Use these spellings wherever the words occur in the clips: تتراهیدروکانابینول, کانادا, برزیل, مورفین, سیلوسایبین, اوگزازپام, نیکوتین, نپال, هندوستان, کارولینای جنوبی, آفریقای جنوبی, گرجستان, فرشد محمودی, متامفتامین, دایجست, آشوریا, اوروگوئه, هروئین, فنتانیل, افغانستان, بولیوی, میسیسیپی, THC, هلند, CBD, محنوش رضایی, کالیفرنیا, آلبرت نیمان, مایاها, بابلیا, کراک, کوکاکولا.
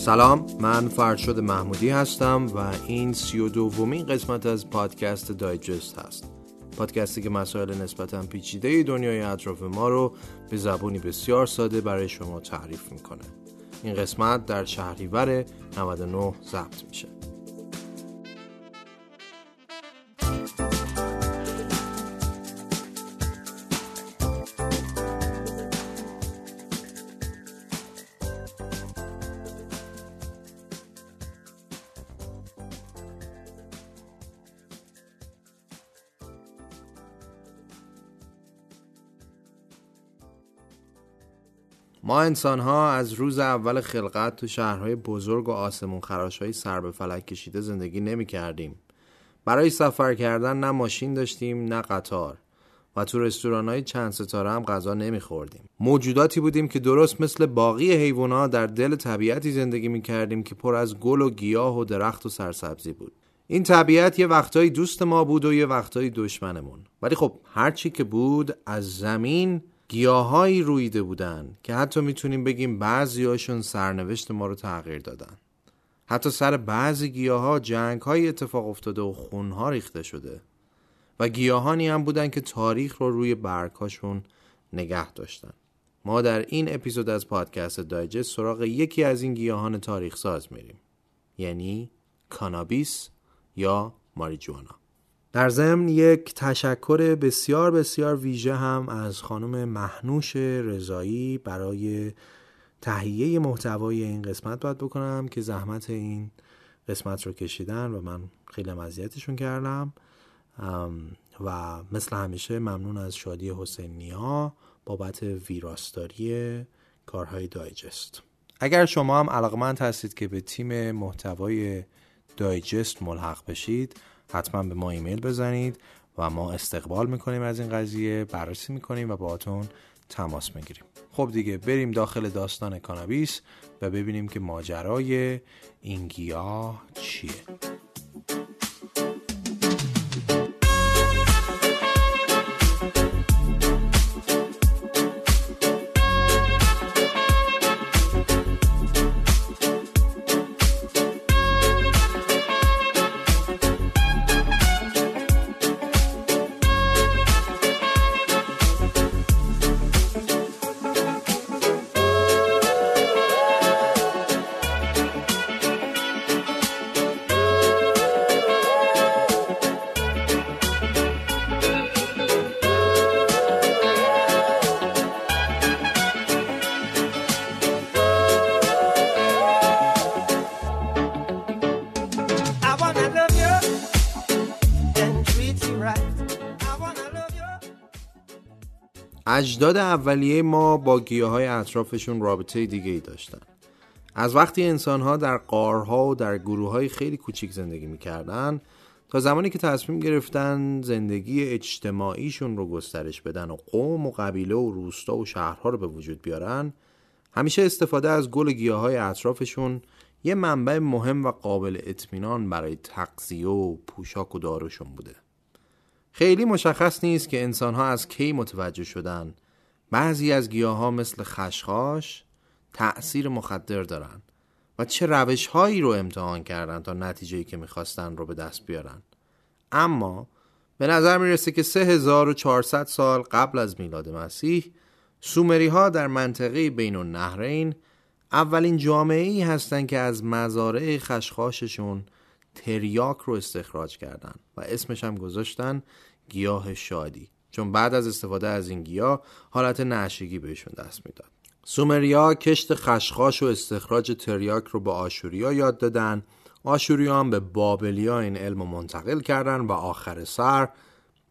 سلام، من فرشد محمودی هستم و این 32مین قسمت از پادکست دایجست هست. پادکستی که مسائل نسبتاً پیچیده دنیای اطراف ما رو به زبانی بسیار ساده برای شما تعریف میکنه. این قسمت در شهریور 99 ضبط میشه. ما انسان‌ها از روز اول خلقت تو شهرهای بزرگ و آسمون خراش‌های سر به فلک کشیده زندگی نمی‌کردیم. برای سفر کردن نه ماشین داشتیم نه قطار و تو رستوران‌های چند ستاره هم غذا نمی‌خوردیم. موجوداتی بودیم که درست مثل باقی حیوانات در دل طبیعتی زندگی می‌کردیم که پر از گل و گیاه و درخت و سرسبزی بود. این طبیعت یه وقتایی دوست ما بود و یه وقتایی دشمنمون. ولی خب هر چی که بود از زمین گیاهایی رویده بودن که حتی میتونیم بگیم بعضی‌هاشون سرنوشت ما رو تغییر دادن. حتی سر بعضی گیاها جنگ‌های اتفاق افتاده و خون‌ها ریخته شده و گیاهانی هم بودن که تاریخ رو روی برگ‌هاشون نگه داشتن. ما در این اپیزود از پادکست دایجست سراغ یکی از این گیاهان تاریخ ساز میریم، یعنی کانابیس یا ماریجوانا. در ضمن یک تشکر بسیار بسیار ویژه هم از خانم محنوش رضایی برای تهیه محتوای این قسمت باید بکنم که زحمت این قسمت رو کشیدن و من خیلی مزیتشون کردم و مثل همیشه ممنون از شادی حسین نیا بابت ویراستاری کارهای دایجست. اگر شما هم علاقمند هستید که به تیم محتوای دایجست ملحق بشید حتما به ما ایمیل بزنید و ما استقبال میکنیم از این قضیه، بررسی میکنیم و باهاتون تماس میگیریم. خب دیگه بریم داخل داستان کانابیس و ببینیم که ماجرای این گیاه چیه. اجداد اولیه ما با گیاهای اطرافشون رابطه دیگه‌ای داشتن. از وقتی انسان‌ها در غارها و در گروه‌های خیلی کوچک زندگی می‌کردن تا زمانی که تصمیم گرفتن زندگی اجتماعیشون رو گسترش بدن و قوم و قبیله و روستا و شهرها رو به وجود بیارن، همیشه استفاده از گل و گیاهای اطرافشون یه منبع مهم و قابل اطمینان برای تغذیه و پوشاک و داروشون بوده. خیلی مشخص نیست که انسان‌ها از کی متوجه شدن بعضی از گیاها مثل خشخاش تأثیر مخدر دارن و چه روش‌هایی رو امتحان کردن تا نتیجه‌ای که می‌خواستن رو به دست بیارن. اما به نظر می‌رسه که 3400 سال قبل از میلاد مسیح سومری‌ها در منطقه بین النهرین اولین جامعه‌ای هستن که از مزارع خشخاششون تریاک رو استخراج کردن و اسمش هم گذاشتن گیاه شادی، چون بعد از استفاده از این گیاه حالت نعشگی بهشون دست میداد. سومریا کشت خشخاش و استخراج تریاک رو به آشوریا یاد دادن، آشوریا هم به بابلیا این علم رو منتقل کردن و آخر سر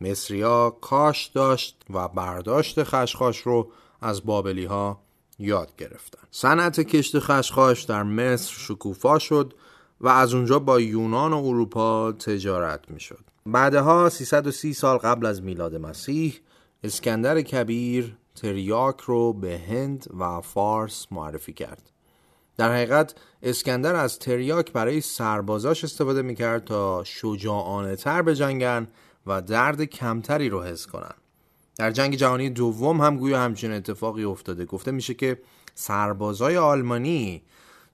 مصریا کاش داشت و برداشت خشخاش رو از بابلی ها یاد گرفتن. صنعت کشت خشخاش در مصر شکوفا شد و از اونجا با یونان و اروپا تجارت می شد. بعدها 330 سال قبل از میلاد مسیح اسکندر کبیر تریاک رو به هند و فارس معرفی کرد. در حقیقت اسکندر از تریاک برای سربازاش استفاده می کرد تا شجاعانه تر بجنگن و درد کمتری رو حس کنن. در جنگ جهانی دوم هم گویا همچین اتفاقی افتاده. گفته میشه که سربازای آلمانی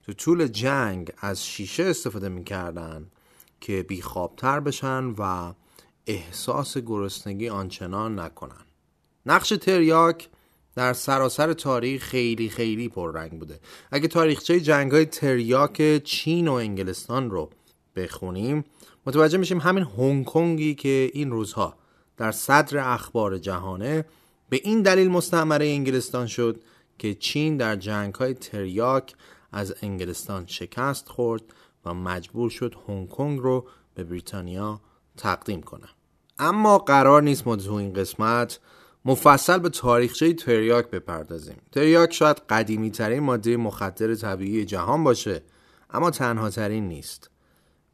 تو طول جنگ از شیشه استفاده می‌کردن که بیخوابتر بشن و احساس گرسنگی آنچنان نکنن. نقش تریاک در سراسر تاریخ خیلی خیلی پررنگ بوده. اگه تاریخچه جنگ‌های تریاک چین و انگلستان رو بخونیم متوجه میشیم همین هنگ کنگی که این روزها در صدر اخبار جهانه به این دلیل مستعمره انگلستان شد که چین در جنگ‌های تریاک از انگلستان شکست خورد و مجبور شد هنگ کنگ رو به بریتانیا تقدیم کنه. اما قرار نیست ما تو این قسمت مفصل به تاریخچه تریاک بپردازیم. تریاک شاید قدیمی ترین ماده مخدر طبیعی جهان باشه، اما تنها ترین نیست.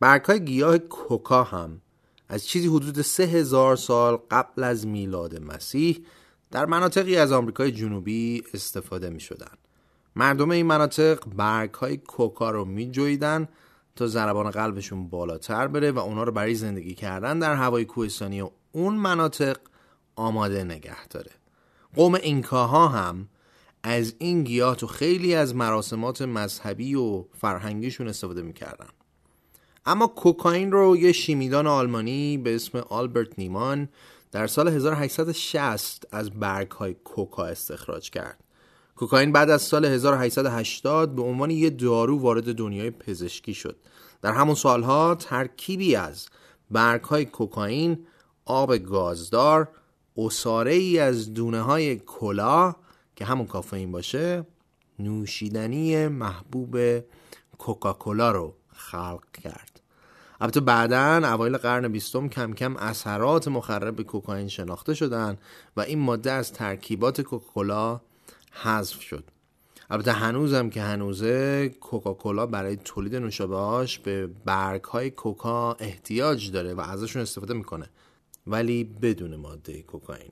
برگ‌های گیاه کوکا هم از چیزی حدود 3000 سال قبل از میلاد مسیح در مناطقی از آمریکای جنوبی استفاده می‌شدند. مردم این مناطق برگ‌های کوکا رو می‌جویدن تا ضربان قلبشون بالاتر بره و اونا رو برای زندگی کردن در هوای کوهستانی و اون مناطق آماده نگه داره. قوم اینکاها هم از این گیاه تو خیلی از مراسمات مذهبی و فرهنگیشون استفاده می‌کردن. اما کوکائین رو یه شیمیدان آلمانی به اسم آلبرت نیمان در سال 1860 از برگ‌های کوکا استخراج کرد. کوکائین بعد از سال 1880 به عنوان یه دارو وارد دنیای پزشکی شد. در همون سالها ترکیبی از برگ‌های کوکائین، آب گازدار، عصاره‌ای از دونه‌های کلا که همون کافئین باشه، نوشیدنی محبوب کوکاکولا رو خلق کرد. البته بعداً اوایل قرن 20 کم کم اثرات مخرب کوکائین شناخته شدن و این ماده از ترکیبات کوکاکولا حذف شد. البته هنوزم که هنوزه کوکاکولا برای تولید نوشابه‌هاش به برگ‌های کوکا احتیاج داره و ازشون استفاده میکنه، ولی بدون ماده کوکائین.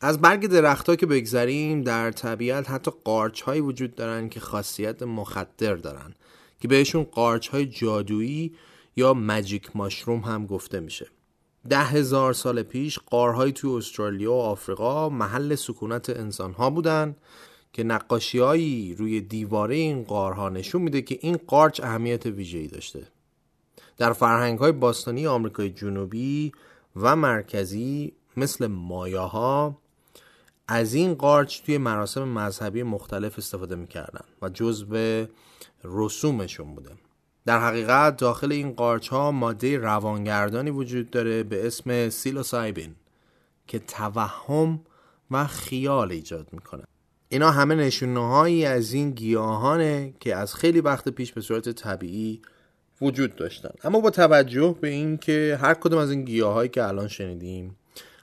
از برگ درخت‌ها که بگذریم، در طبیعت حتی قارچ‌هایی وجود دارن که خاصیت مخدر دارن که بهشون قارچ‌های جادویی یا ماجیک ماشروم هم گفته میشه. 10,000 سال پیش غارهای توی استرالیا و آفریقا محل سکونت انسانها بودن که نقاشی‌هایی روی دیواره این غارها نشون میده که این قارچ اهمیت ویژه‌ای داشته. در فرهنگ‌های باستانی آمریکای جنوبی و مرکزی مثل مایاها از این قارچ توی مراسم مذهبی مختلف استفاده می‌کردن و جزو رسومشون بوده. در حقیقت داخل این قارچ‌ها ماده روانگردانی وجود داره به اسم سیلوسایبین که توهم و خیال ایجاد میکنه. اینا همه نشونه‌هایی از این گیاهانه که از خیلی وقت پیش به صورت طبیعی وجود داشتن. اما با توجه به این که هر کدوم از این گیاهایی که الان شنیدیم،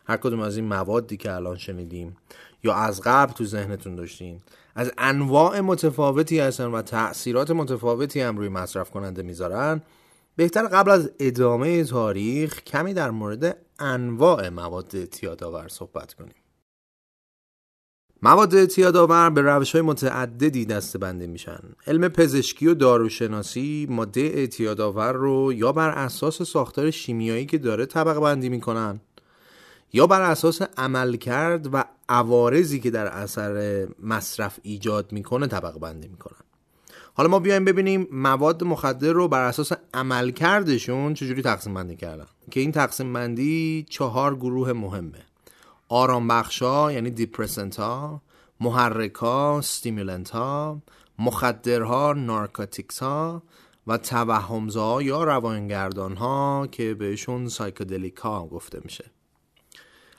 هر کدوم از این موادی که الان شنیدیم یا از قبل تو ذهنتون داشتین، از انواع متفاوتی هستن و تأثیرات متفاوتی هم روی مصرف کننده میذارن، بهتر قبل از ادامه تاریخ کمی در مورد انواع مواد اعتیادآور صحبت کنیم. مواد اعتیادآور به روش‌های متعددی دسته‌بندی میشن. علم پزشکی و داروشناسی ماده اعتیادآور رو یا بر اساس ساختار شیمیایی که داره طبقه بندی میکنن یا بر اساس عملکرد و عوارضی که در اثر مصرف ایجاد میکنه طبقه بندی میکنن. حالا ما بیایم ببینیم مواد مخدر رو بر اساس عملکردشون چجوری تقسیم بندی کردن که این تقسیم بندی 4 گروه مهمه: آرام بخشا یعنی دیپرسنت ها، محرکا استیمولنت ها، مخدرها نارکوتیکس ها و توهمزا یا روانگردان ها که بهشون سایکدلیکا گفته میشه.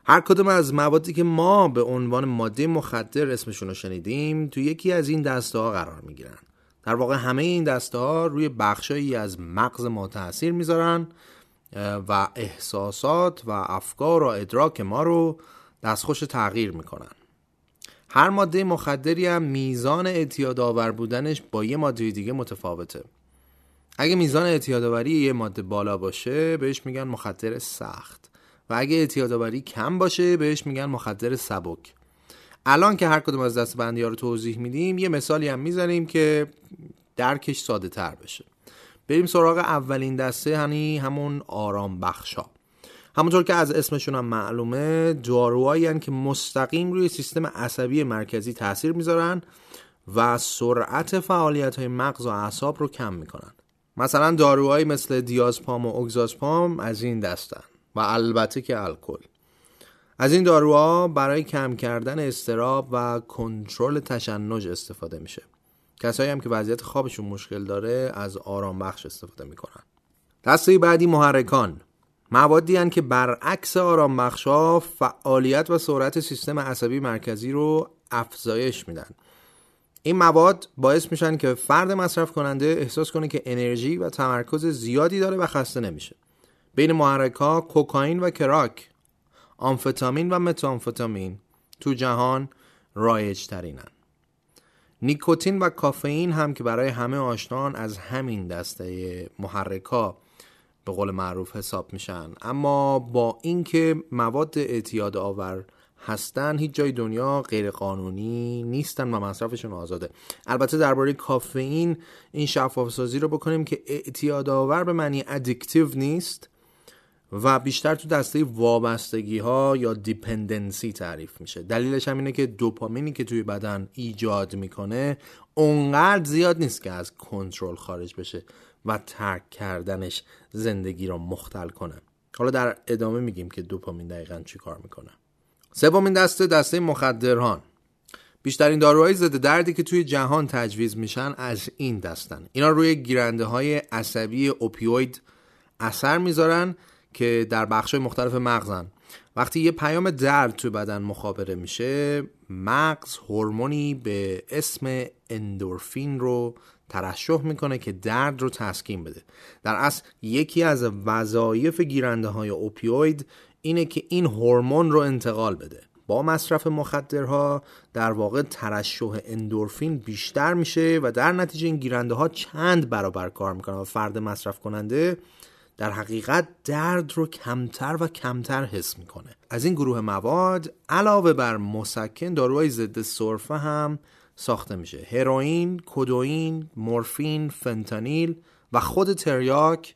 هر کدوم از موادی که ما به عنوان ماده مخدر اسمشون رو شنیدیم تو یکی از این دسته‌ها قرار میگیرن. در واقع همه این دسته‌ها روی بخشایی از مغز ما تأثیر میذارن و احساسات و افکار و ادراک ما رو دستخوش تغییر میکنن. هر ماده مخدری هم میزان اعتیادآور بودنش با یه ماده دیگه متفاوته. اگه میزان اعتیادآوری یه ماده بالا باشه بهش میگن مخدر سخت و اگه اعتیادآوری کم باشه بهش میگن مخدر سبک. الان که هر کدوم از دسته‌بندی‌ها رو توضیح میدیم یه مثالی هم میزنیم که درکش ساده تر بشه. بریم سراغ اولین دسته، یعنی همون آرام بخشا. همونطور که از اسمشون هم معلومه داروهایی هستن که مستقیم روی سیستم عصبی مرکزی تاثیر میذارن و سرعت فعالیت‌های مغز و اعصاب رو کم می‌کنن. مثلا داروهایی مثل دیازپام و اوگزازپام از این دستن و البته که الکل. از این داروها برای کم کردن اضطراب و کنترل تشنج استفاده میشه. کسایی هم که وضعیت خوابشون مشکل داره از آرام بخش استفاده میکنن. دسته بعدی محرکان، موادی هستند که برعکس آرام بخش‌ها فعالیت و سرعت سیستم عصبی مرکزی رو افزایش میدن. این مواد باعث میشن که فرد مصرف کننده احساس کنه که انرژی و تمرکز زیادی داره و خسته نمیشه. بین محرک‌ها کوکائین و کراک، آمفتامین و متامفتامین تو جهان رایج ترینن. نیکوتین و کافئین هم که برای همه آشنان از همین دسته محرک‌ها به قول معروف حساب میشن، اما با اینکه مواد اعتیاد آور هستن هیچ جای دنیا غیر قانونی نیستن و مصرفشون آزاده. البته درباره کافئین این شفاف سازی رو بکنیم که اعتیاد آور به معنی ادیکتیو نیست و بیشتر تو دسته وابستگی ها یا دیپندنسی تعریف میشه. دلیلش هم اینه که دوپامینی که توی بدن ایجاد میکنه اونقدر زیاد نیست که از کنترل خارج بشه و ترک کردنش زندگی را مختل کنه. حالا در ادامه میگیم که دوپامین دقیقاً چی کار میکنه. سومین دسته، دسته مخدران. بیشترین داروهای ضد دردی که توی جهان تجویز میشن از این دستن. اینا روی گیرنده های عصبی اوپیوید اثر میذارن که در بخش‌های مختلف مغزن. وقتی یه پیام درد تو بدن مخابره میشه، مغز هورمونی به اسم اندورفین رو ترشح میکنه که درد رو تسکین بده. در اصل یکی از وظایف گیرنده های اوپیوید اینه که این هورمون رو انتقال بده. با مصرف مخدرها در واقع ترشح اندورفین بیشتر میشه و در نتیجه این گیرنده ها چند برابر کار میکنن و فرد مصرف کننده در حقیقت درد رو کمتر و کمتر حس میکنه. از این گروه مواد علاوه بر مسکن داروهای ضد سرفه هم ساخته میشه. هروئین، کدئین، مورفین، فنتانیل و خود تریاک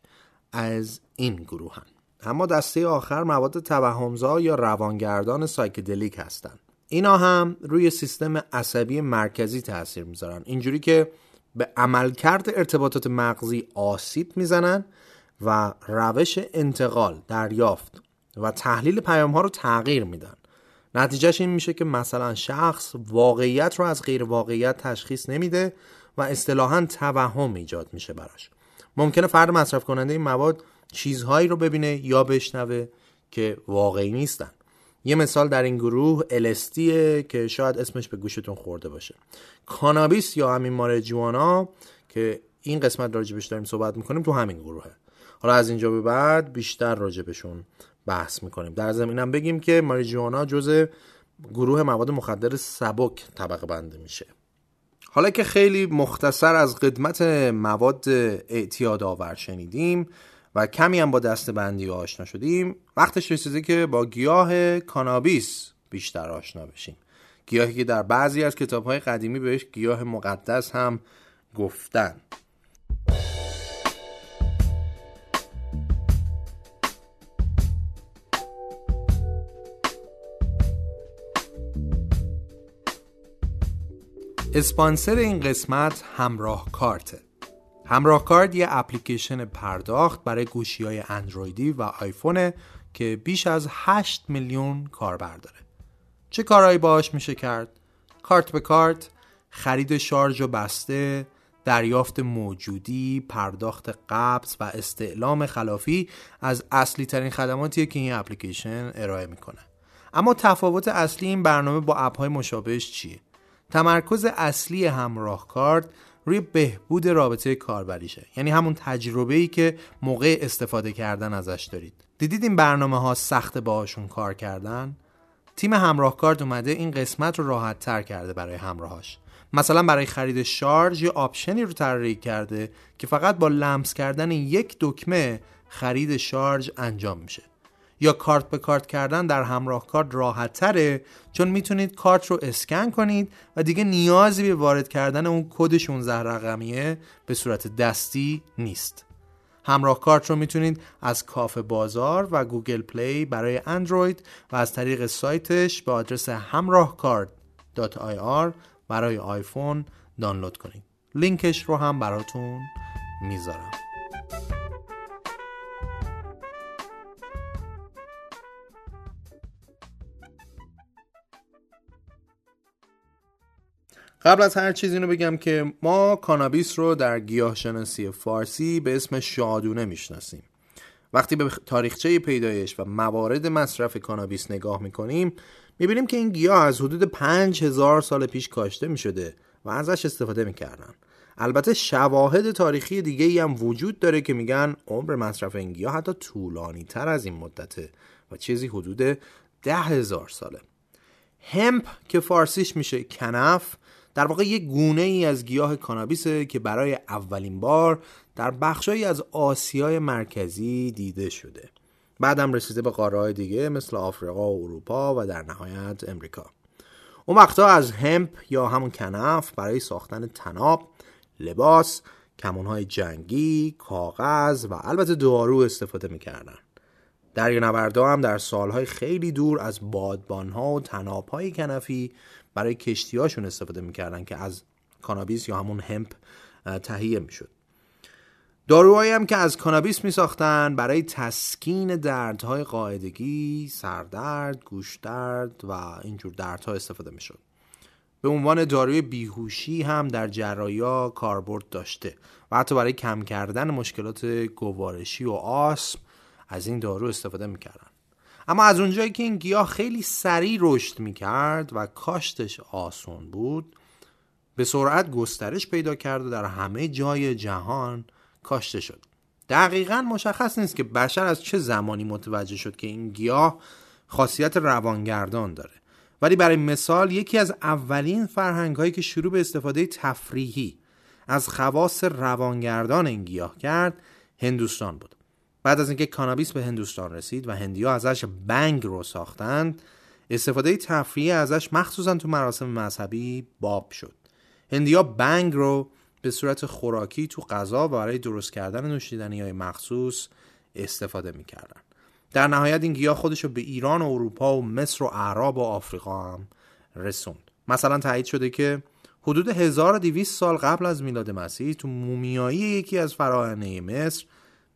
از این گروه هستند. اما دسته آخر مواد توهم‌زا یا روانگردان سایکدلیک هستند. اینا هم روی سیستم عصبی مرکزی تاثیر میذارن، اینجوری که به عملکرد ارتباطات مغزی آسیب میزنن و روش انتقال، دریافت و تحلیل پیام‌ها رو تغییر میدن. نتیجهش این میشه که مثلا شخص واقعیت رو از غیر واقعیت تشخیص نمیده و اصطلاحاً توهم ایجاد میشه براش. ممکنه فرد مصرف کننده این مواد چیزهایی رو ببینه یا بشنوه که واقعی نیستن. یه مثال در این گروه LSDه که شاید اسمش به گوشتون خورده باشه. کانابیس یا همین ماریجوانا که این قسمت راجبش داریم صحبت میکنیم تو همین گروهه. حالا از اینجا به بعد بیشتر راجبشون بحث میکنیم. در زمینم بگیم که ماریجوانا جزء گروه مواد مخدر سبک طبقه بندی میشه. حالا که خیلی مختصر از قدمت مواد اعتیاد آور شنیدیم و کمی هم با دسته‌بندی آشنا شدیم، وقتش رسیده که با گیاه کانابیس بیشتر آشنا بشیم. گیاهی که در بعضی از کتاب‌های قدیمی بهش گیاه مقدس هم گفتن. اسپانسر این قسمت همراه کارت. همراه کارت یه اپلیکیشن پرداخت برای گوشی‌های اندرویدی و آیفونه که بیش از 8 میلیون کاربر داره. چه کارهایی باهاش میشه کرد؟ کارت به کارت، خرید شارژ و بسته، دریافت موجودی، پرداخت قبض و استعلام خلافی از اصلی ترین خدماتیه که این اپلیکیشن ارائه میکنه. اما تفاوت اصلی این برنامه با اپ‌های مشابهش چیه؟ تمرکز اصلی همراه کارت روی بهبود رابطه کاربریشه، یعنی همون تجربه‌ای که موقع استفاده کردن ازش دارید. دیدید این برنامه‌ها سخت باهاشون کار کردن؟ تیم همراه کارت اومده این قسمت رو راحت‌تر کرده برای همراهاش. مثلا برای خرید شارژ یه آپشنی رو طراحی کرده که فقط با لمس کردن یک دکمه خرید شارژ انجام میشه. یا کارت به کارت کردن در همراه کارت راحت تره، چون میتونید کارت رو اسکن کنید و دیگه نیازی به وارد کردن اون کد 16 رقمیه به صورت دستی نیست. همراه کارت رو میتونید از کافه بازار و گوگل پلی برای اندروید و از طریق سایتش به آدرس همراهکارت.ir برای آیفون دانلود کنید. لینکش رو هم براتون میذارم. قبل از هر چیز اینو بگم که ما کانابیس رو در گیاهشناسی فارسی به اسم شادونه میشناسیم. وقتی به تاریخچه پیدایش و موارد مصرف کانابیس نگاه میکنیم، میبینیم که این گیاه از حدود 5000 سال پیش کاشته میشده و ازش استفاده میکردن. البته شواهد تاریخی دیگه ای هم وجود داره که میگن عمر مصرف این گیاه حتی طولانی تر از این مدته و چیزی حدود 10000 ساله. همپ که فارسیش میشه کنف، در واقع یک گونه ای از گیاه کانابیسه که برای اولین بار در بخشایی از آسیای مرکزی دیده شده. بعدم رسیده به قاره‌های دیگه مثل آفریقا و اروپا و در نهایت امریکا. اون وقتا از همپ یا همون کنف برای ساختن طناب، لباس، کمان‌های جنگی، کاغذ و البته دارو استفاده می‌کردن. دریانوردها هم در سالهای خیلی دور از بادبان‌ها و طناب‌های کنفی برای کشتی‌هاشون استفاده می‌کردن که از کانابیس یا همون همپ تهیه می‌شد. داروهایی هم که از کانابیس می‌ساختن برای تسکین دردهای قاعدگی، سردرد، گوشدرد و اینجور دردها استفاده می‌شد. به عنوان داروی بیهوشی هم در جراحی‌ها کاربرد داشته و حتی برای کم کردن مشکلات گوارشی و آسم از این دارو استفاده می‌کردن. اما از اونجایی که این گیاه خیلی سریع رشد میکرد و کاشتش آسان بود، به سرعت گسترش پیدا کرد و در همه جای جهان کاشته شد. دقیقاً مشخص نیست که بشر از چه زمانی متوجه شد که این گیاه خاصیت روانگردان داره، ولی برای مثال یکی از اولین فرهنگ‌هایی که شروع به استفاده تفریحی از خواص روانگردان این گیاه کرد هندوستان بود. بعد از اینکه کانابیس به هندوستان رسید و هندی‌ها ازش بنگ رو ساختند، استفاده تفریحی ازش مخصوصا تو مراسم مذهبی باب شد. هندی‌ها بنگ رو به صورت خوراکی تو غذا برای درست کردن نوشیدنی‌های مخصوص استفاده می‌کردن. در نهایت این گیاه خودش رو به ایران و اروپا و مصر و اعراب و آفریقا هم رسوند. مثلا تایید شده که حدود 1200 سال قبل از میلاد مسیح تو مومیایی یکی از فراعنه مصر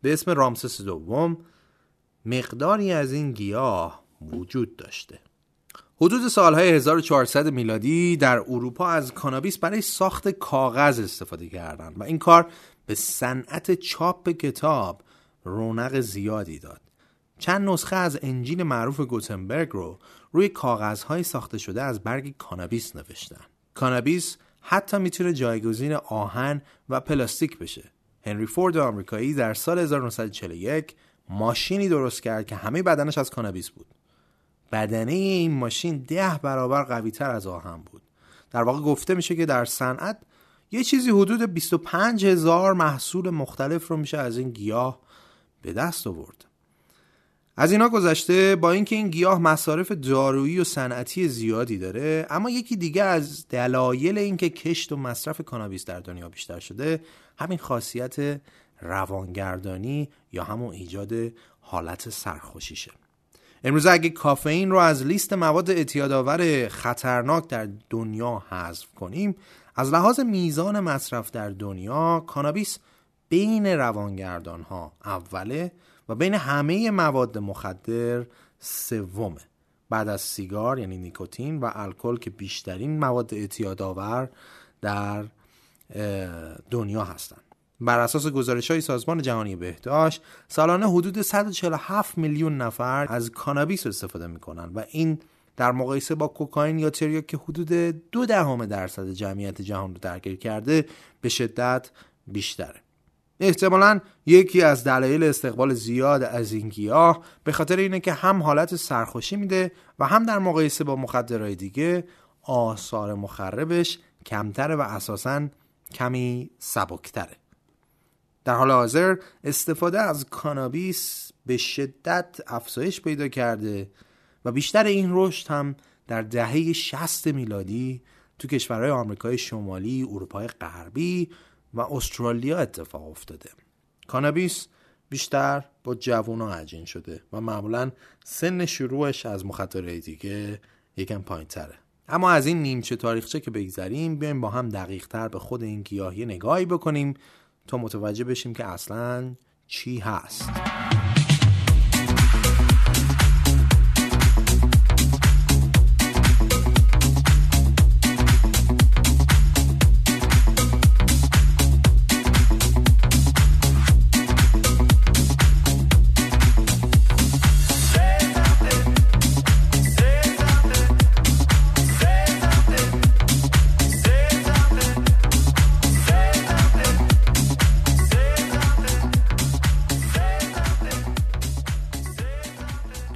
به اسم رامسس دوم مقداری از این گیاه وجود داشته. حدود سالهای 1400 میلادی در اروپا از کانابیس برای ساخت کاغذ استفاده کردند و این کار به صنعت چاپ کتاب رونق زیادی داد. چند نسخه از انجیل معروف گوتنبرگ رو روی کاغذهای ساخته شده از برگ کانابیس نوشتن. کانابیس حتی میتونه جایگزین آهن و پلاستیک بشه. هنری فورد آمریکایی در سال 1941 ماشینی درست کرد که همه بدنش از کانابیس بود. بدنه این ماشین 10 برابر قوی تر از آهن بود. در واقع گفته میشه که در صنعت یه چیزی حدود 25000 محصول مختلف رو میشه از این گیاه به دست آورد. از اینا گذشته، با اینکه این گیاه مصارف دارویی و صنعتی زیادی داره، اما یکی دیگه از دلایل اینکه کشت و مصرف کانابیس در دنیا بیشتر شده همین خاصیت روانگردانی یا همون ایجاد حالت سرخوشیشه. امروز اگه کافئین رو از لیست مواد اعتیادآور خطرناک در دنیا حذف کنیم، از لحاظ میزان مصرف در دنیا کانابیس بین روانگردان‌ها اوله و بین همه مواد مخدر سومه، بعد از سیگار یعنی نیکوتین و الکل که بیشترین مواد اعتیادآور در دنیا هستند. بر اساس گزارش‌های سازمان جهانی بهداشت، سالانه حدود 147 میلیون نفر از کانابیس استفاده می‌کنند و این در مقایسه با کوکائین یا تریاک که حدود 0.2% جمعیت جهان رو درگیر کرده به شدت بیشتره. احتمالاً یکی از دلایل استقبال زیاد از این گیاه به خاطر اینه که هم حالت سرخوشی میده و هم در مقایسه با مخدرهای دیگه آثار مخربش کمتره و اساساً کمی سبکتره. در حال حاضر استفاده از کانابیس به شدت افزایش پیدا کرده و بیشتر این رشد هم در دهه 60 میلادی تو کشورهای آمریکای شمالی، اروپای غربی و استرالیا اتفاق افتاده. کانابیس بیشتر با جوونا عجین شده و معمولا سن شروعش از مخدرهای دیگه یکم پایین‌تره. اما از این نیمچه تاریخچه که بگذریم، بیایم با هم دقیق‌تر به خود این گیاهی نگاهی بکنیم تا متوجه بشیم که اصلاً چی هست.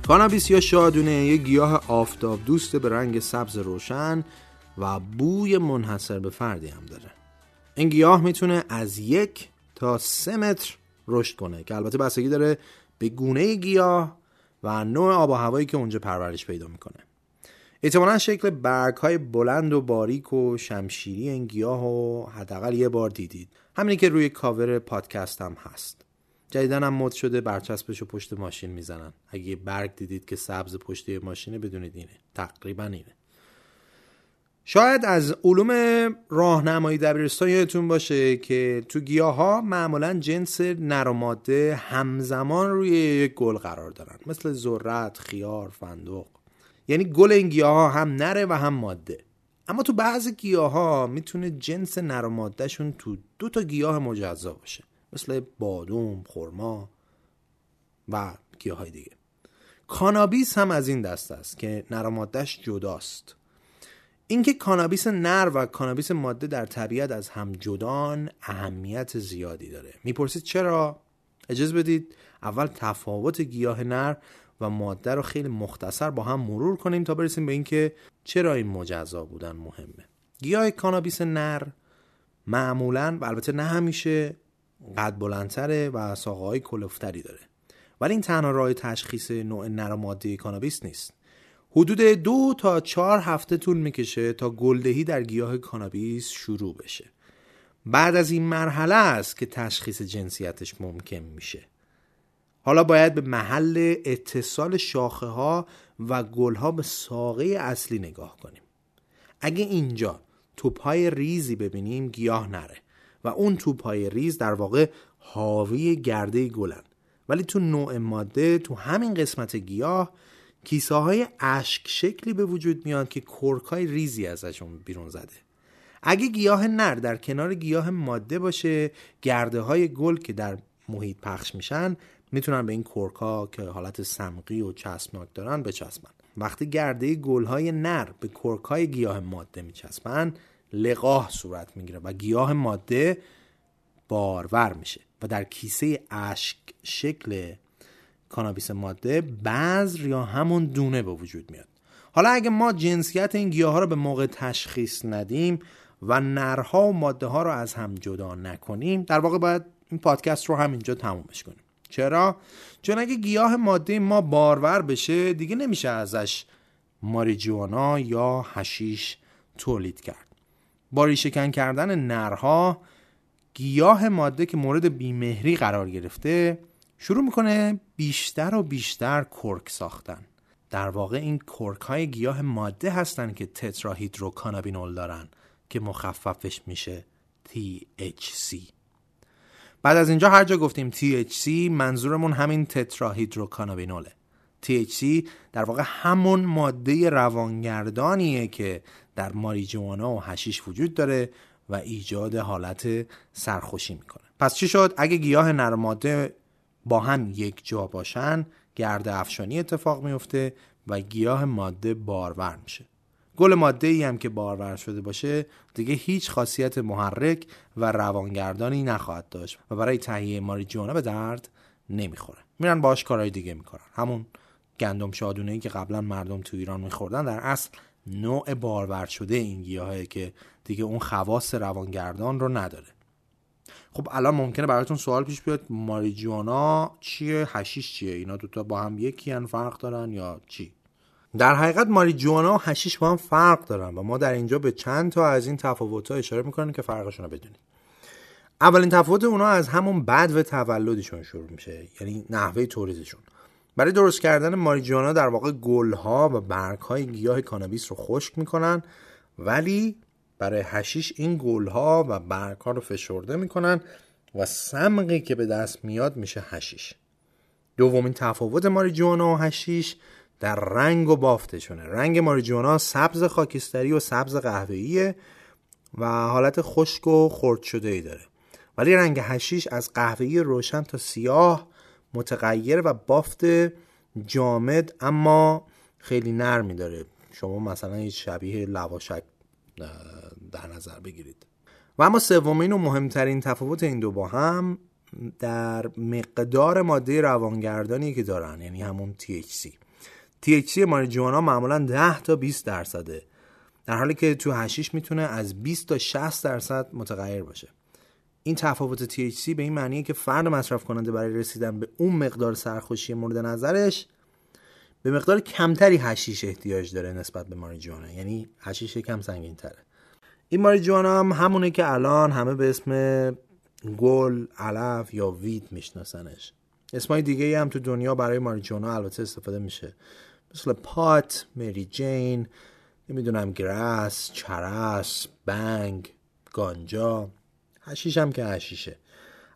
کانابیس یا شادونه یک گیاه آفتاب دوست به رنگ سبز روشن و بوی منحصر به فردی هم داره. این گیاه میتونه از 1 تا 3 متر رشد کنه که البته بستگی داره به گونه گیاه و نوع آب و هوایی که اونجا پرورش پیدا میکنه. احتمالاً شکل برگ‌های بلند و باریک و شمشیری این گیاه رو حداقل یه بار دیدید. همینی که روی کاور پادکست هم هست. جدیدن هم مد شده برچسبشو پشت ماشین میزنن. اگه یه برگ دیدید که سبز پشت ماشینه، بدونید اینه. تقریبا اینه. شاید از علوم راهنمایی دبیرستان یادتون باشه که تو گیاها معمولا جنس نر و ماده همزمان روی یک گل قرار دارن، مثل ذرت، خیار، فندق. یعنی گل این گیاها هم نره و هم ماده. اما تو بعضی گیاها میتونه جنس نر و مادهشون تو 2 تا گیاه مجزا باشه، مثل بادوم، خرما و گیاهای دیگه. کانابیس هم از این دسته است که نر و ماده‌اش جداست. اینکه کانابیس نر و کانابیس ماده در طبیعت از هم جدان اهمیت زیادی داره. میپرسید چرا؟ اجازه بدید اول تفاوت گیاه نر و ماده رو خیلی مختصر با هم مرور کنیم تا برسیم به اینکه چرا این مجزا بودن مهمه. گیاه کانابیس نر معمولاً و البته نه همیشه قد بلندتره و ساقه‌های کلفتری داره، ولی این تنها راه تشخیص نوع نر و ماده کانابیس نیست. حدود 2 تا 4 هفته طول میکشه تا گلدهی در گیاه کانابیس شروع بشه. بعد از این مرحله است که تشخیص جنسیتش ممکن میشه. حالا باید به محل اتصال شاخه ها و گل ها به ساقه اصلی نگاه کنیم. اگه اینجا توپای ریزی ببینیم گیاه نره و اون توپای ریز در واقع حاوی گرده گلن، ولی تو نوع ماده تو همین قسمت گیاه کیسه های اشک شکلی به وجود میان که کرکای ریزی ازشون بیرون زده. اگه گیاه نر در کنار گیاه ماده باشه، گرده های گل که در محیط پخش میشن میتونن به این کرکا که حالت سمقی و چسبناک دارن بچسبن. وقتی گرده گل های نر به کرکای گیاه ماده میچسبن، لقاح صورت میگیره و گیاه ماده بارور میشه و در کیسه اشک شکل کانابیس ماده بذر یا همون دونه به وجود میاد. حالا اگه ما جنسیت این گیاه ها رو به موقع تشخیص ندیم و نرها و ماده ها رو از هم جدا نکنیم، در واقع باید این پادکست رو همینجا تمومش کنیم. چرا؟ چون اگه گیاه ماده ما بارور بشه دیگه نمیشه ازش ماریجوانا یا حشیش تولید کرد. با ریشه‌کن کردن نرها، گیاه ماده که مورد بیمهری قرار گرفته شروع میکنه بیشتر و بیشتر کرک ساختن. در واقع این کرک های گیاه ماده هستن که تتراهیدروکانابینول دارن که مخففش میشه THC. بعد از اینجا هر جا گفتیم THC منظورمون همین تتراهیدروکانابینوله. THC در واقع همون ماده روانگردانیه که در ماریجوانا و حشیش وجود داره و ایجاد حالت سرخوشی میکنه. پس چی شد؟ اگه گیاه نر و ماده با هم یک جا باشن، گرده افشانی اتفاق میفته و گیاه ماده بارور میشه. گل ماده‌ای هم که بارور شده باشه دیگه هیچ خاصیت محرک و روانگردانی نخواهد داشت و برای تهیه ماریجوانا به درد نمیخوره. میرن باهاش کارهای دیگه میکنن. همون گندم شادونه‌ای که قبلا مردم تو ایران میخوردن در اصل نوع بارور شده این گیاهه که دیگه اون خواص روانگردان رو نداره. خب الان ممکنه براتون سوال پیش بیاد ماریجوانا چیه، حشیش چیه؟ اینا دوتا با هم یکی ان، فرق دارن یا چی؟ در حقیقت ماریجوانا و حشیش با هم فرق دارن و ما در اینجا به چند تا از این تفاوت‌ها اشاره می‌کنیم که فرقشون رو بدونید. اولین تفاوت اونا از همون بدو تولدشون شروع میشه، یعنی نحوه تولیدشون. برای درست کردن ماریجوانا در واقع گل‌ها و برگ‌های گیاه کانابیس رو خشک می‌کنن، ولی برای حشیش این گل‌ها و برگ‌ها رو فشرده می‌کنن و سمقی که به دست میاد میشه حشیش. دومین تفاوت ماریجوانا و حشیش در رنگ و بافتشونه. رنگ ماریجوانا سبز خاکستری و سبز قهوه‌ایه و حالت خشک و خرد شده‌ای داره، ولی رنگ حشیش از قهوه‌ای روشن تا سیاه متغیر و بافت جامد اما خیلی نرمی داره. شما مثلا یه شبیه لواشک در نظر بگیرید. و اما سومین و مهمترین تفاوت این دو با هم در مقدار ماده روانگردانی که دارن، یعنی همون THC. THC ماریجوانا معمولا 10 تا 20%، در حالی که تو حشیش میتونه از 20 تا 60% متغیر باشه. این تفاوت THC به این معنیه که فرد مصرف کننده برای رسیدن به اون مقدار سرخوشی مورد نظرش به مقدار کمتری حشیش احتیاج داره نسبت به ماریجوانا، یعنی حشیش کم سنگین تره. این ماریجوانا هم همونه که الان همه به اسم گل، علف یا وید میشناسنش. اسمای دیگه‌ای هم تو دنیا برای ماریجوانا البته استفاده میشه، مثل پات، مری جین، نمیدونم گراس، چرس، بنگ، گانجا. حشیش هم که حشیشه.